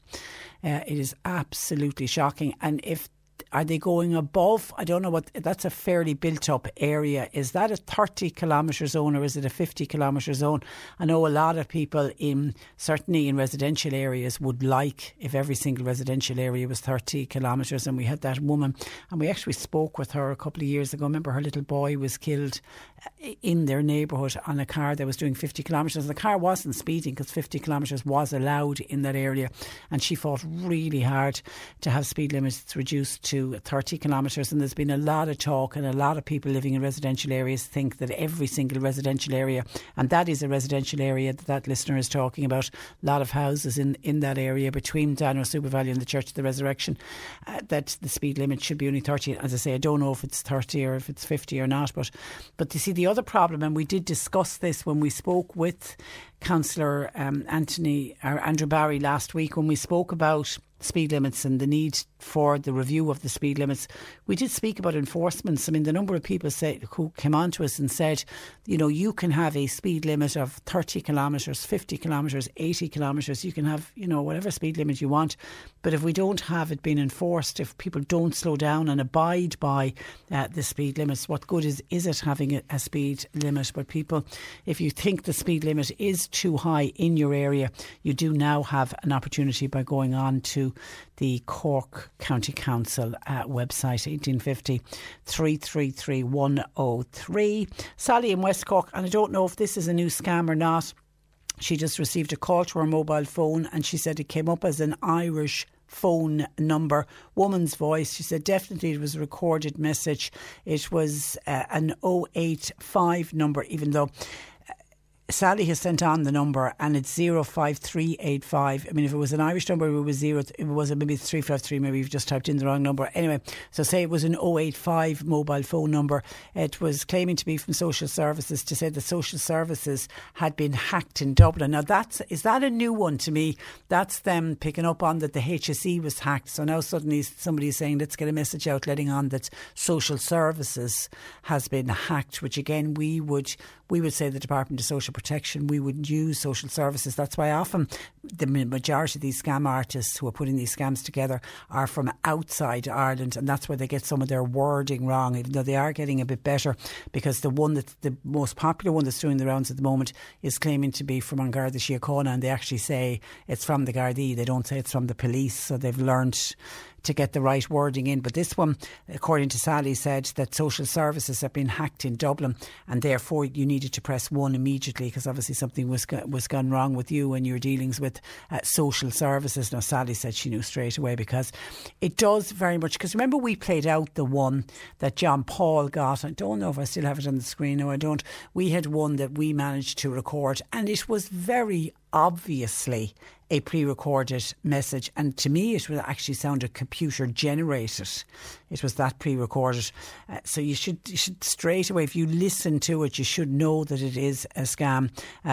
It is absolutely shocking. And are they going above? I don't know what. That's a fairly built-up area. Is that a 30-kilometre zone or is it a 50-kilometre zone? I know a lot of people certainly in residential areas would like if every single residential area was 30 kilometres. And we had that woman, and we actually spoke with her a couple of years ago. Remember, her little boy was killed in their neighbourhood on a car that was doing 50 kilometres. The car wasn't speeding because 50 kilometres was allowed in that area, and she fought really hard to have speed limits reduced to 30 kilometres. And there's been a lot of talk, and a lot of people living in residential areas think that every single residential area, and that is a residential area that listener is talking about, a lot of houses in that area between Dano Super Value and the Church of the Resurrection, that the speed limit should be only 30. As I say, I don't know if it's 30 or if it's 50 or not, but you see the other problem, and we did discuss this when we spoke with Councillor Andrew Barry last week when we spoke about speed limits and the need for the review of the speed limits. We did speak about enforcements. I mean, the number of people who came on to us and said, you know, you can have a speed limit of 30 kilometres, 50 kilometres, 80 kilometres. You can have, you know, whatever speed limit you want. But if we don't have it being enforced, if people don't slow down and abide by the speed limits, what good is it having a speed limit? But people, if you think the speed limit is too high in your area, you do now have an opportunity by going on to the Cork County Council website, 1850 333 103. Sally in West Cork, and I don't know if this is a new scam or not, she just received a call to her mobile phone and she said it came up as an Irish phone number, woman's voice. She said definitely it was a recorded message. It was an 085 number, even though Sally has sent on the number and it's 05385. I mean, if it was an Irish number, it was zero. If it wasn't, maybe it's 353. Maybe you've just typed in the wrong number. Anyway, so say it was an 085 mobile phone number. It was claiming to be from social services to say that social services had been hacked in Dublin. Now, is that a new one to me? That's them picking up on that the HSE was hacked. So now suddenly somebody's saying, let's get a message out letting on that social services has been hacked, which again, we would say the Department of Social Protection, we would use social services. That's why often the majority of these scam artists who are putting these scams together are from outside Ireland, and that's where they get some of their wording wrong, even though they are getting a bit better, because the one that's the most popular one that's doing the rounds at the moment is claiming to be from an Garda Síochána, and they actually say it's from the Gardaí. They don't say it's from the police, so they've learned to get the right wording in. But this one, according to Sally, said that social services have been hacked in Dublin and therefore you needed to press 1 immediately because obviously something was gone wrong with you when you were dealings with social services. Now, Sally said she knew straight away because it does very much... Because remember we played out the one that John Paul got. I don't know if I still have it on the screen. No, I don't. We had one that we managed to record and it was very obviously a pre-recorded message, and to me it would actually sound a computer generated. It was that pre-recorded, so you should straight away, if you listen to it, you should know that it is a scam.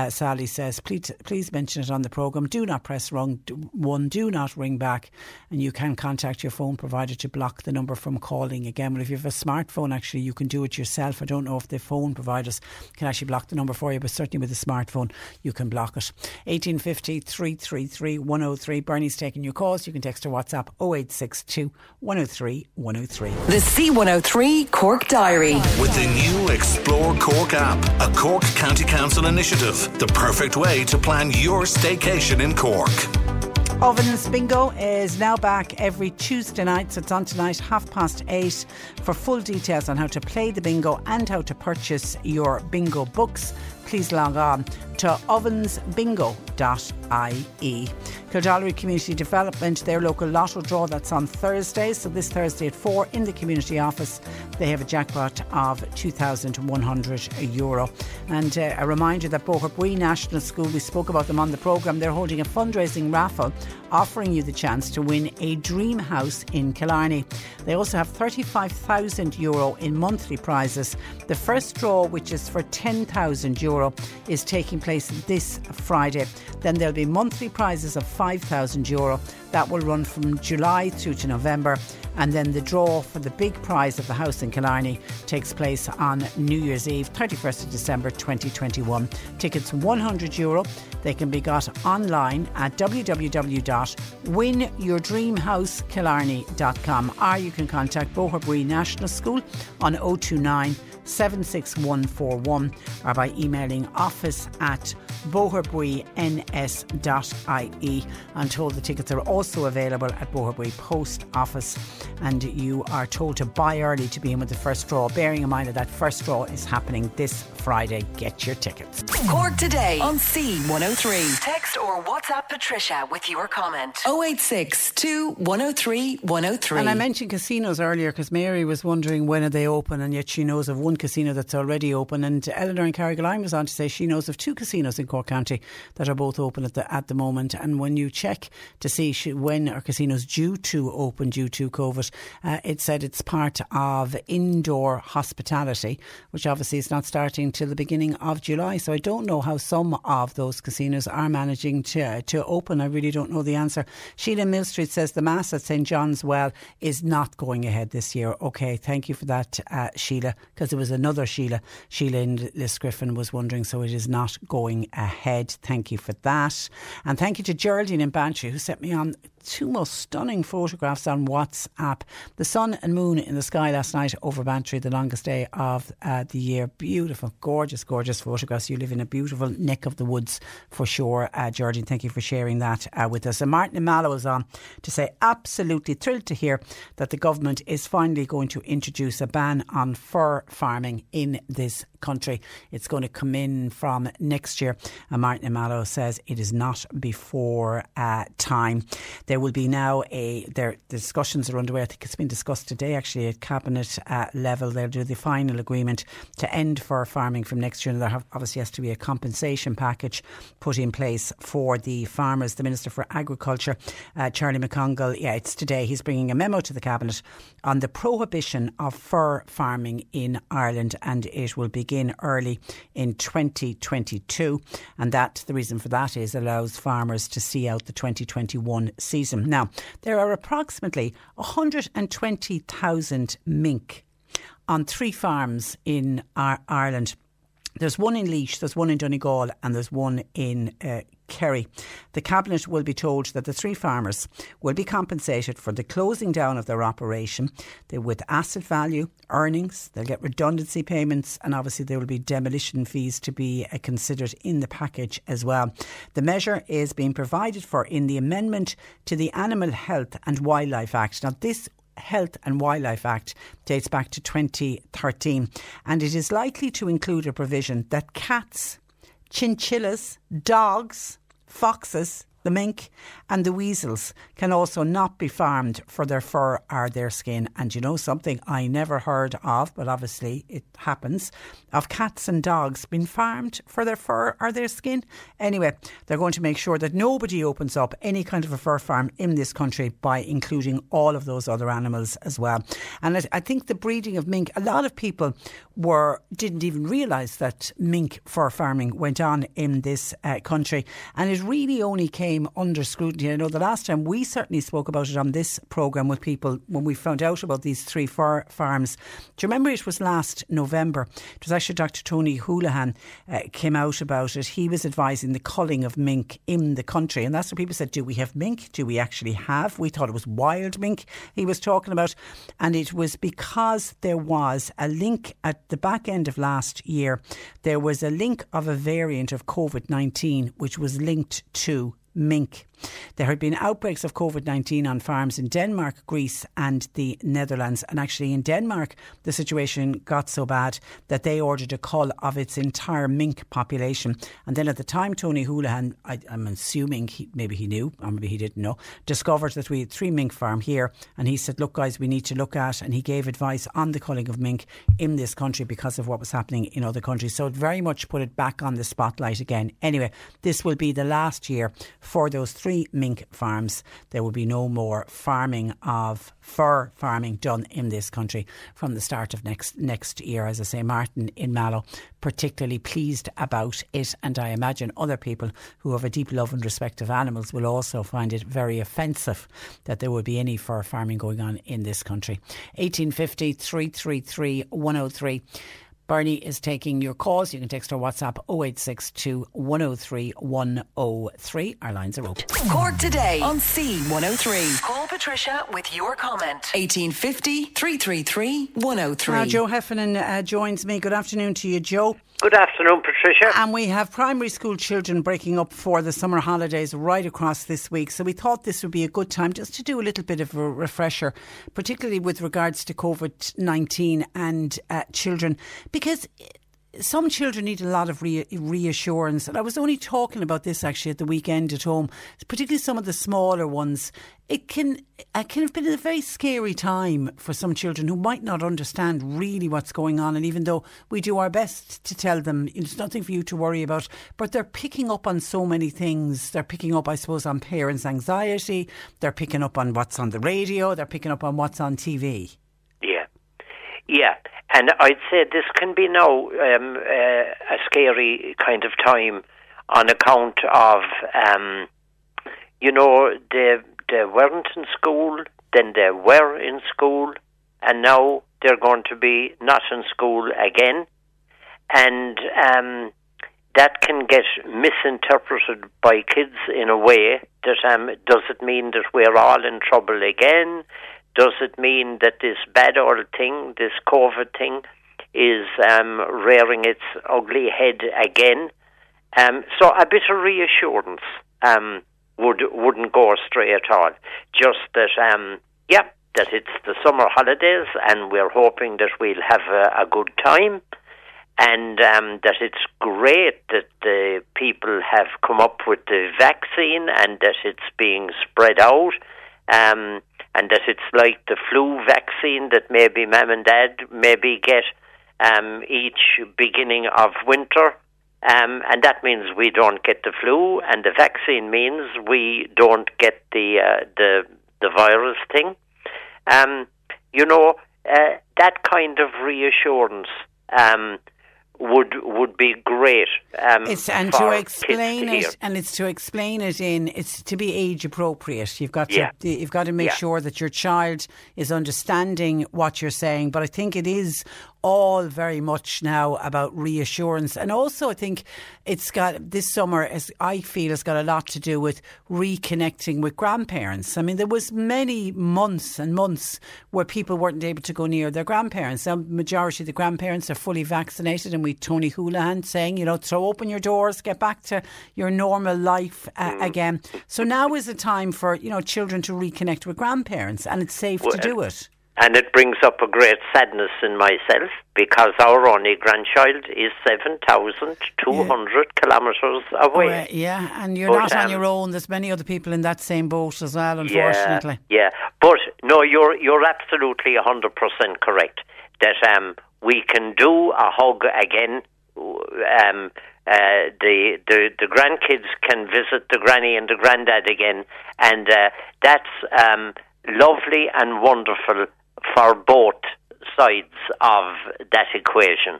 Sally says please mention it on the programme. Do not press one, do not ring back, and you can contact your phone provider to block the number from calling again. Well, if you have a smartphone, actually you can do it yourself. I don't know if the phone providers can actually block the number for you, but certainly with a smartphone you can block it. 1850 333 103. Bernie's taking your calls. You can text or WhatsApp 0862 103 103. The C103 Cork Diary. With the new Explore Cork app, a Cork County Council initiative, the perfect way to plan your staycation in Cork. Ovens Bingo is now back every Tuesday night, so it's on tonight 8:30. For full details on how to play the bingo and how to purchase your bingo books, please log on to ovensbingo.ie. Kildallery Community Development, their local lotto draw, that's on Thursday. So this Thursday at 4 in the community office, they have a jackpot of €2,100. And a reminder that Boharbui National School, we spoke about them on the programme, they're holding a fundraising raffle offering you the chance to win a dream house in Killarney. They also have €35,000 in monthly prizes. The first draw, which is for €10,000, is taking place this Friday. Then there'll be monthly prizes of €5,000 that will run from July through to November, and then the draw for the big prize of the house in Killarney takes place on New Year's Eve, 31st of December 2021. Tickets €100. They can be got online at www.winyourdreamhousekillarney.com, or you can contact Boharbui National School on 029 76141 or by emailing office@boharbuins.ie. I'm told the tickets are also available at Boharbui Post Office, and you are told to buy early to be in with the first draw, bearing in mind that that first draw is happening this Friday. Get your tickets. Cork Today on C103. Text or WhatsApp Patricia with your comment. 0862 103 103. And I mentioned casinos earlier because Mary was wondering when are they open, and yet she knows of one casino that's already open, and Eleanor in Carrigaline was on to say she knows of two casinos in Cork County that are both open at the moment. And when you check to see when are casinos due to open due to COVID, it said it's part of indoor hospitality, which obviously is not starting closing till the beginning of July. So I don't know how some of those casinos are managing to open. I really don't know the answer. Sheila Mill Street says the Mass at St John's Well is not going ahead this year. OK, thank you for that, Sheila, because there was another Sheila. Sheila in Lisgriffin was wondering, so it is not going ahead. Thank you for that. And thank you to Geraldine in Bantry, who sent me on two most stunning photographs on WhatsApp. The sun and moon in the sky last night over Bantry, the longest day of the year. Beautiful, gorgeous, gorgeous photographs. You live in a beautiful neck of the woods for sure, Georgie. Thank you for sharing that with us. And Martin in Mallow is on to say, absolutely thrilled to hear that the government is finally going to introduce a ban on fur farming in this country. It's going to come in from next year. And Martin in Mallow says it is not before time. There will be now the discussions are underway. I think it's been discussed today actually at cabinet level. They'll do the final agreement to end fur farming from next year, and there obviously has to be a compensation package put in place for the farmers. The Minister for Agriculture, Charlie McCongill, it's today, he's bringing a memo to the cabinet on the prohibition of fur farming in Ireland, and it will begin early in 2022, and that the reason for that is allows farmers to see out the 2021 season. Now, there are approximately 120,000 mink on three farms in Ireland. There's one in Laois, there's one in Donegal, and there's one in Kerry. The Cabinet will be told that the three farmers will be compensated for the closing down of their operation with asset value, earnings. They'll get redundancy payments, and obviously there will be demolition fees to be considered in the package as well. The measure is being provided for in the amendment to the Animal Health and Wildlife Act. Now, this Health and Wildlife Act dates back to 2013, and it is likely to include a provision that cats, chinchillas, dogs, foxes, the mink and the weasels can also not be farmed for their fur or their skin. And you know something I never heard of, but obviously it happens, of cats and dogs being farmed for their fur or their skin. Anyway, they're going to make sure that nobody opens up any kind of a fur farm in this country by including all of those other animals as well. And I think the breeding of mink, a lot of people didn't even realise that mink fur farming went on in this country. And it really only came under scrutiny. I know the last time we certainly spoke about it on this programme with people when we found out about these three fur farms. Do you remember it was last November? It was actually Dr. Tony Houlihan came out about it. He was advising the culling of mink in the country, and that's what people said, do we have mink? Do we actually have? We thought it was wild mink he was talking about, and it was because there was a link at the back end of last year. There was a link of a variant of COVID-19 which was linked to mink. There had been outbreaks of COVID-19 on farms in Denmark, Greece and the Netherlands. And actually in Denmark, the situation got so bad that they ordered a cull of its entire mink population. And then at the time, Tony Houlihan, I'm assuming maybe he knew, or maybe he didn't know, discovered that we had three mink farm here. And he said, look guys, we need to look at, and he gave advice on the culling of mink in this country because of what was happening in other countries. So it very much put it back on the spotlight again. Anyway, this will be the last year for those three mink farms. There will be no more farming of fur farming done in this country from the start of next year. As I say, Martin in Mallow particularly pleased about it, and I imagine other people who have a deep love and respect of animals will also find it very offensive that there will be any fur farming going on in this country. 1850 333 103. Bernie is taking your calls. You can text or WhatsApp 0862 103 103. Our lines are open. Cork Today on C103. Call Patricia with your comment. 1850 333 103. Now Joe Heffernan joins me. Good afternoon to you, Joe. Good afternoon, Patricia. And we have primary school children breaking up for the summer holidays right across this week. So we thought this would be a good time just to do a little bit of a refresher, particularly with regards to COVID-19 and children, because some children need a lot of reassurance. And I was only talking about this actually at the weekend at home, particularly some of the smaller ones. It can have been a very scary time for some children who might not understand really what's going on. And even though we do our best to tell them it's nothing for you to worry about, but they're picking up on so many things. They're picking up, I suppose, on parents' anxiety. They're picking up on what's on the radio. They're picking up on what's on TV. Yeah, and I'd say this can be now a scary kind of time on account of, they weren't in school, then they were in school, and now they're going to be not in school again. And that can get misinterpreted by kids in a way that does it mean that we're all in trouble again? Does it mean that this bad old thing, this COVID thing, is rearing its ugly head again? So a bit of reassurance wouldn't go astray at all. Just that, that it's the summer holidays and we're hoping that we'll have a good time, and that it's great that the people have come up with the vaccine and that it's being spread out. And that it's like the flu vaccine that maybe mum and dad maybe get each beginning of winter. And that means we don't get the flu, and the vaccine means we don't get the virus thing. That kind of reassurance would be great. It's to be age appropriate. You've got to make sure that your child is understanding what you're saying. But I think it is all very much now about reassurance, and also I think it's got this summer, as I feel, has got a lot to do with reconnecting with grandparents. I mean, there was many months and months where people weren't able to go near their grandparents. Now, majority of the grandparents are fully vaccinated, and we Tony Houlihan saying, throw open your doors, get back to your normal life again. So now is the time for children to reconnect with grandparents, and it's safe to do it. And it brings up a great sadness in myself because our only grandchild is 7,200 kilometres away. And you're not on your own. There's many other people in that same boat as well, unfortunately. But no, you're absolutely 100% correct that we can do a hug again. The grandkids can visit the granny and the granddad again, and that's lovely and wonderful for both sides of that equation,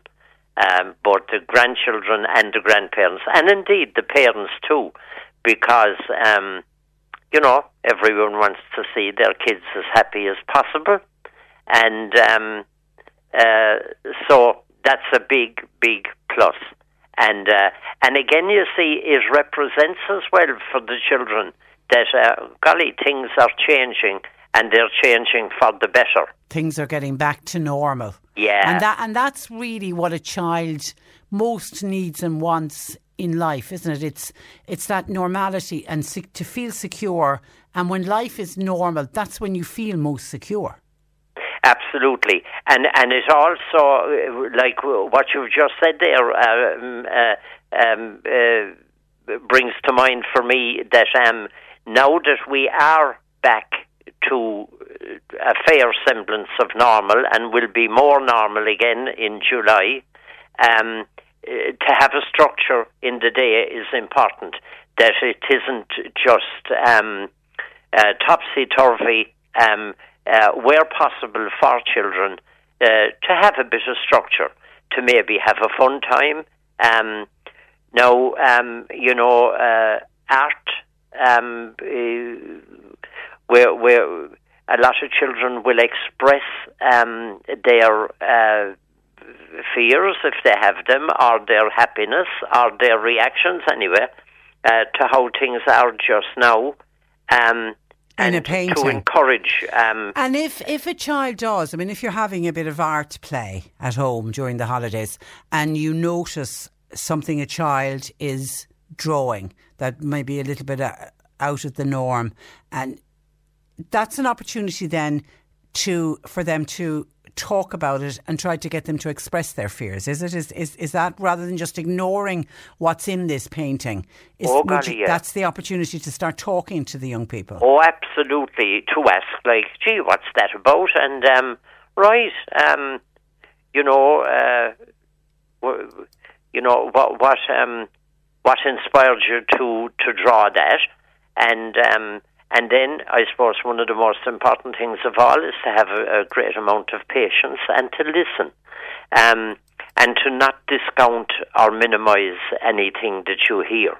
both the grandchildren and the grandparents, and indeed the parents too, because, everyone wants to see their kids as happy as possible, and so that's a big, big plus. And again, you see, it represents as well for the children that, things are changing, and they're changing for the better. Things are getting back to normal. Yeah. And that's really what a child most needs and wants in life, isn't it? It's that normality and to feel secure. And when life is normal, that's when you feel most secure. Absolutely. And it also, like what you've just said there, brings to mind for me that now that we are back to a fair semblance of normal, and will be more normal again in July, to have a structure in the day is important, that it isn't just topsy-turvy, where possible for children, to have a bit of structure, to maybe have a fun time. Art, where a lot of children will express their fears, if they have them, or their happiness, or their reactions anyway, to how things are just now, and a painting. To encourage. And if a child does, I mean, if you're having a bit of art play at home during the holidays and you notice something a child is drawing that may be a little bit out of the norm, and that's an opportunity then for them to talk about it and try to get them to express their fears. Is it? Is that rather than just ignoring what's in this painting? That's the opportunity to start talking to the young people. Oh, absolutely. To ask, like, gee, what's that about? And what inspired you to draw that? And And then, I suppose, one of the most important things of all is to have a great amount of patience and to listen. And to not discount or minimise anything that you hear.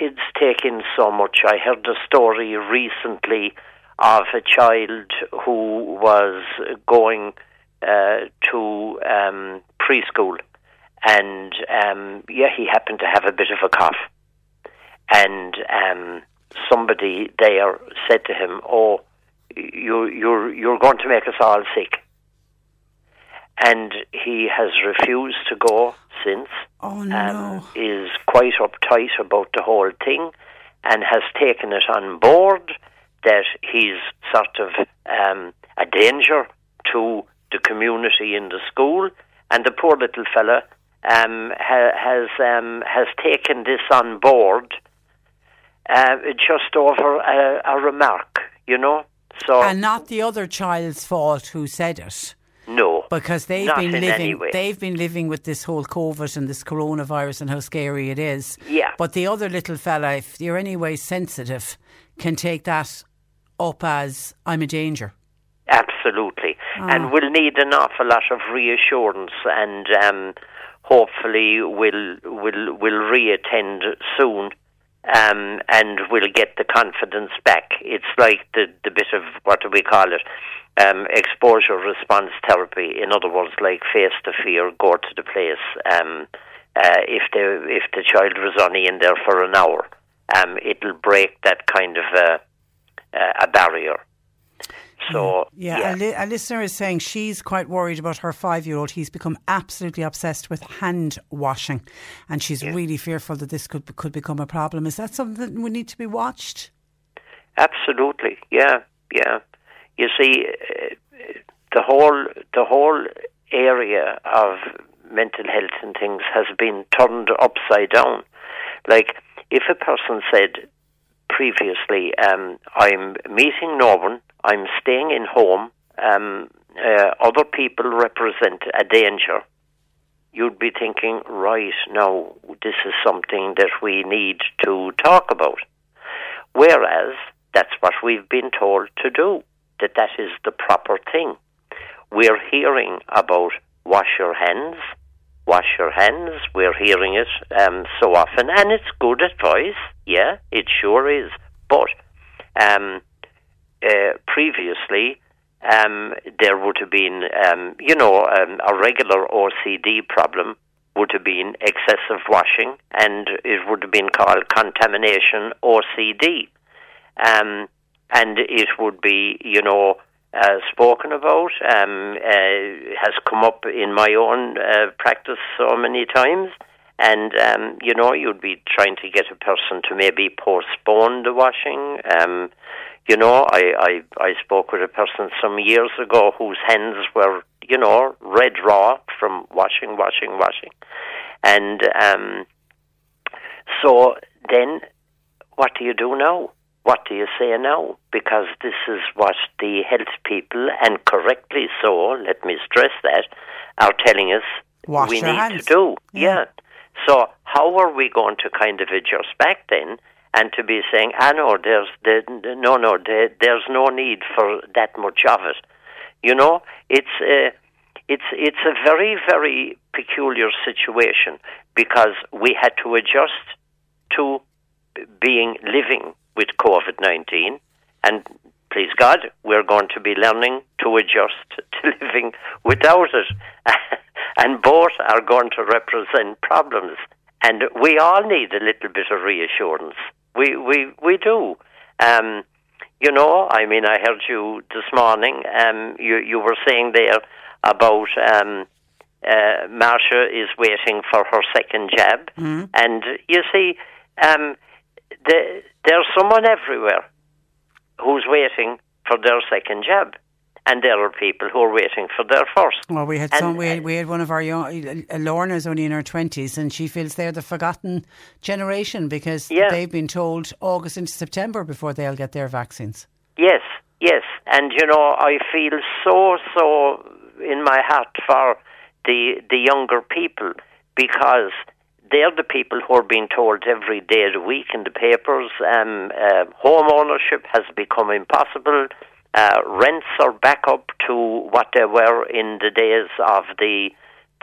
Kids take in so much. I heard a story recently of a child who was going to preschool, and he happened to have a bit of a cough, and somebody there said to him, "Oh, you're going to make us all sick." And he has refused to go since. Oh, no. Is quite uptight about the whole thing and has taken it on board that he's sort of a danger to the community in the school. And the poor little fella has taken this on board just over a remark, you know. So, and not the other child's fault who said it. No, because they've been living with this whole COVID and this coronavirus and how scary it is. Yeah. But the other little fella, if you're anyway sensitive, can take that up as I'm a danger. Absolutely. Oh. And we'll need an awful lot of reassurance, and hopefully we'll re-attend soon. And we'll get the confidence back. It's like the bit of, what do we call it, exposure response therapy. In other words, like face the fear, go to the place. If the child was only in there for an hour, it'll break that kind of a barrier. So yeah. A listener is saying she's quite worried about her 5-year-old. He's become absolutely obsessed with hand washing, and she's really fearful that this could become a problem. Is that something that would need to be watched? Absolutely, yeah. You see, the whole area of mental health and things has been turned upside down. Like, if a person said previously, I'm meeting no one, I'm staying in home, other people represent a danger, you'd be thinking, right, now this is something that we need to talk about. Whereas that's what we've been told to do, that is the proper thing. We're hearing about wash your hands, we're hearing it so often, and it's good advice, yeah, it sure is. But previously, there would have been, a regular OCD problem would have been excessive washing, and it would have been called contamination OCD. And it would be, spoken about, has come up in my own practice so many times. And, you'd be trying to get a person to maybe postpone the washing. I spoke with a person some years ago whose hands were, red raw from washing. And so then what do you do now? What do you say now? Because this is what the health people, and correctly so, let me stress that, are telling us we need to do. Yeah. So how are we going to kind of adjust back then, and to be saying, there's no need for that much of it. It's a very, very peculiar situation, because we had to adjust to living with COVID-19, and please God, we're going to be learning to adjust to living without it. And both are going to represent problems. And we all need a little bit of reassurance. We do. I heard you this morning. You were saying there about Marsha is waiting for her second jab. Mm. And you see, there's someone everywhere who's waiting for their second jab. And there are people who are waiting for their first. Well, we had one of our young... Lorna's only in her 20s, and she feels they're the forgotten generation, because they've been told August into September before they'll get their vaccines. Yes. And, I feel so in my heart for the younger people, because they're the people who are being told every day of the week in the papers, home ownership has become impossible, rents are back up to what they were in the days of the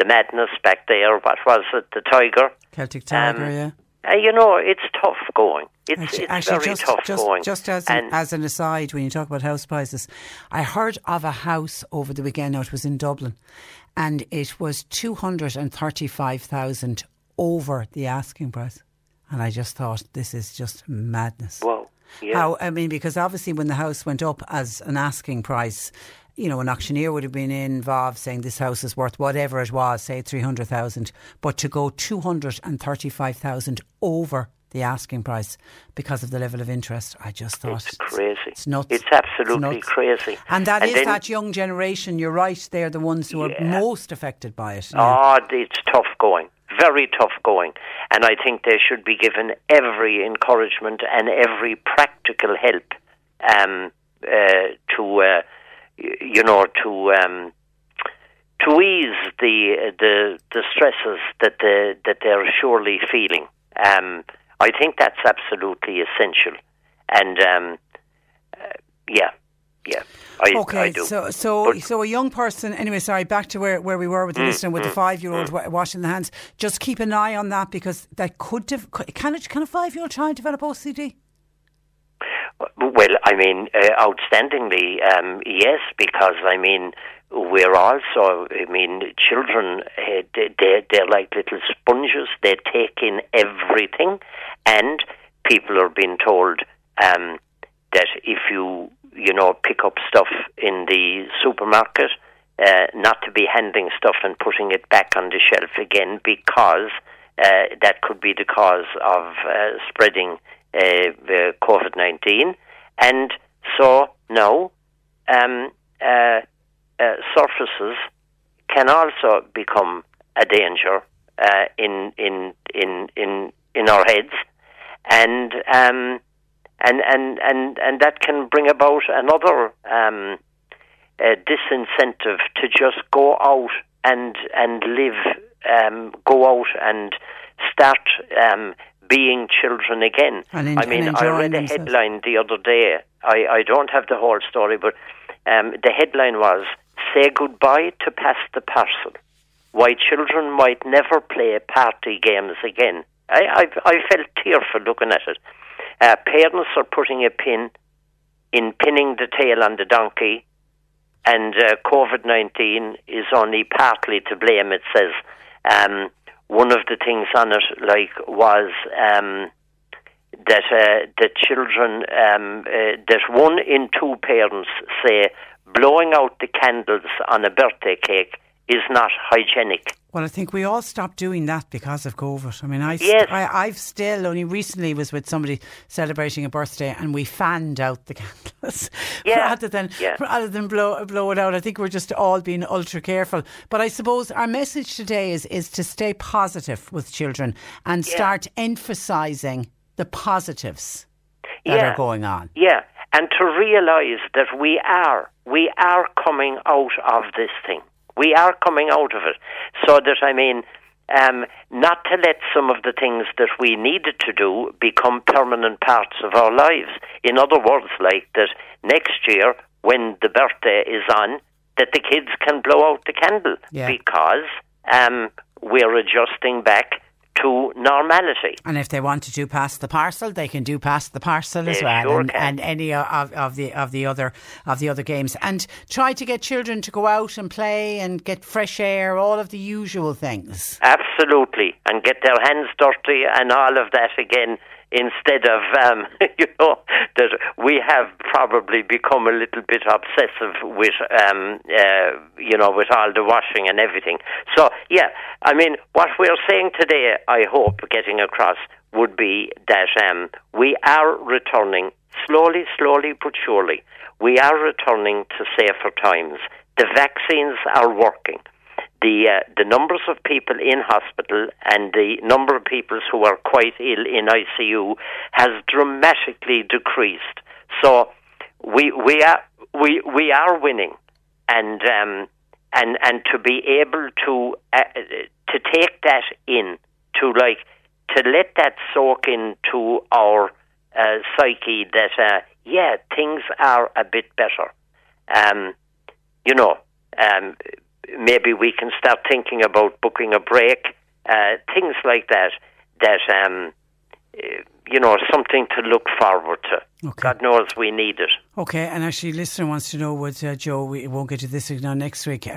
madness back there, what was it, the Tiger? Celtic Tiger, yeah. You know, it's tough going. It's very tough going. Just as an aside, when you talk about house prices, I heard of a house over the weekend. Now, it was in Dublin, and it was 235,000 over the asking price. And I just thought, this is just madness. Well, yeah. How, I mean, because obviously when the house went up as an asking price, you know, an auctioneer would have been involved saying this house is worth whatever it was, say 300,000, but to go 235,000 over the asking price because of the level of interest, I just thought it's crazy. It's nuts. It's absolutely crazy. And that is that young generation, you're right, they're the ones who are most affected by it. Yeah. Oh, it's tough going. Very tough going. And I think they should be given every encouragement and every practical help to ease the stresses that they're surely feeling. I think that's absolutely essential, and yeah. I do. So a young person. Anyway, sorry. Back to where we were with the listener with the 5-year-old washing the hands. Just keep an eye on that, because that could can a 5-year-old child develop OCD? Well, I mean, outstandingly, yes, because, I mean, we're also, I mean, children, they're like little sponges. They take in everything, and people are being told that if you pick up stuff in the supermarket, not to be handling stuff and putting it back on the shelf again, because that could be the cause of spreading COVID-19, and so now surfaces can also become a danger in our heads, and that can bring about another disincentive to just go out and live, go out and start being children again. I read a headline the other day. I don't have the whole story, but the headline was, "Say goodbye to pass the parcel. Why children might never play party games again." I felt tearful looking at it. Parents are putting a pin in pinning the tail on the donkey, and COVID-19 is only partly to blame, it says. One of the things on it, was that children, that 1 in 2 parents say blowing out the candles on a birthday cake is not hygienic. Well, I think we all stopped doing that because of COVID. I mean, I've still only recently was with somebody celebrating a birthday, and we fanned out the candles rather than blow it out. I think we're just all being ultra careful. But I suppose our message today is to stay positive with children and start emphasising the positives that are going on. Yeah, and to realise that we are coming out of this thing. We are coming out of it. So that, I mean, not to let some of the things that we needed to do become permanent parts of our lives. In other words, like that next year, when the birthday is on, that the kids can blow out the candle because we're adjusting back to normality. And if they want to do pass the parcel, they can do pass the parcel as well, sure, and any of the other games, and try to get children to go out and play and get fresh air, all of the usual things. Absolutely, and get their hands dirty and all of that again. Instead of, that we have probably become a little bit obsessive with, with all the washing and everything. So, what we're saying today, I hope, getting across, would be that we are returning slowly but surely. We are returning to safer times. The vaccines are working. The numbers of people in hospital and the number of people who are quite ill in ICU has dramatically decreased. So we are winning, and to be able to take that in to like to let that soak into our psyche that yeah, things are a bit better. Maybe we can start thinking about booking a break, things like that. That something to look forward to. Okay. God knows we need it. Okay, and actually, a listener wants to know, what Joe, we won't get to this now, next week.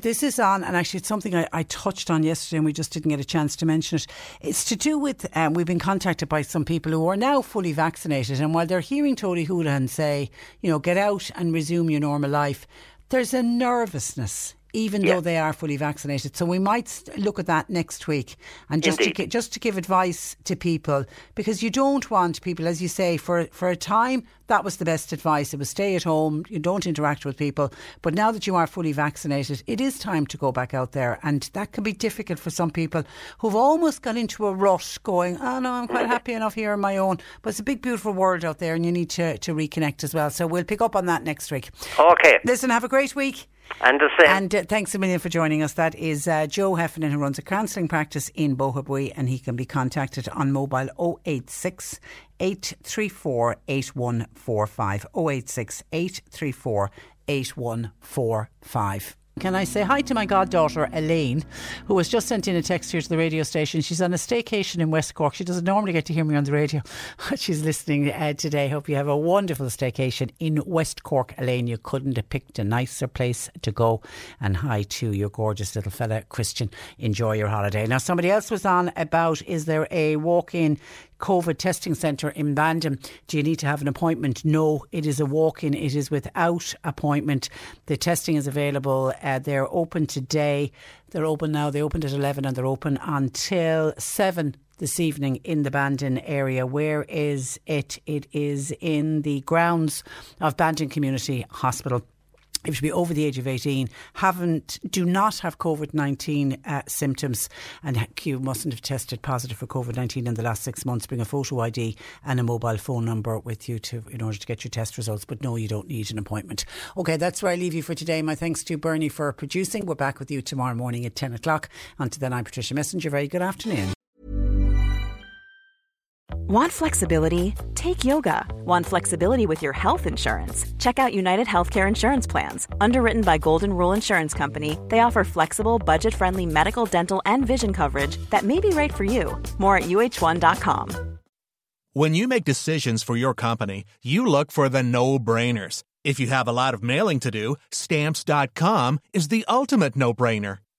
This is on, and actually, it's something I touched on yesterday, and we just didn't get a chance to mention it. It's to do with, we've been contacted by some people who are now fully vaccinated, and while they're hearing Tony Houlihan say, get out and resume your normal life, there's a nervousness, even though they are fully vaccinated. So we might look at that next week, and just to give advice to people, because you don't want people, as you say, for a time, that was the best advice. It was stay at home, you don't interact with people. But now that you are fully vaccinated, it is time to go back out there. And that can be difficult for some people who've almost got into a rut going, oh no, I'm quite happy enough here on my own. But it's a big, beautiful world out there, and you need to reconnect as well. So we'll pick up on that next week. Okay. Listen, have a great week. And the same. And thanks a million for joining us. That is Joe Heffernan, who runs a counselling practice in Bohabui, and he can be contacted on mobile 086 834 8145. 086 834 8145. Can I say hi to my goddaughter Elaine, who has just sent in a text here to the radio station. She's on a staycation in West Cork. She doesn't normally get to hear me on the radio. She's listening today. Hope you have a wonderful staycation in West Cork, Elaine. You couldn't have picked a nicer place to go. And hi to your gorgeous little fella Christian. Enjoy your holiday. Now, somebody else was on about, is there a walk-in COVID testing centre in Bandon? Do you need to have an appointment? No, it is a walk-in. It is without appointment. The testing is available. They're open today. They're open now. They opened at 11 and they're open until 7 this evening in the Bandon area. Where is it? It is in the grounds of Bandon Community Hospital. If you be over the age of 18, do not have COVID-19 symptoms, and you mustn't have tested positive for COVID-19 in the last 6 months, bring a photo ID and a mobile phone number with you in order to get your test results. But no, you don't need an appointment. OK, that's where I leave you for today. My thanks to Bernie for producing. We're back with you tomorrow morning at 10 o'clock. Until then, I'm Patricia Messenger. Very good afternoon. Want flexibility? Take yoga. Want flexibility with your health insurance? Check out United Healthcare Insurance Plans. Underwritten by Golden Rule Insurance Company, they offer flexible, budget-friendly medical, dental, and vision coverage that may be right for you. More at UH1.com. When you make decisions for your company, you look for the no-brainers. If you have a lot of mailing to do, Stamps.com is the ultimate no-brainer.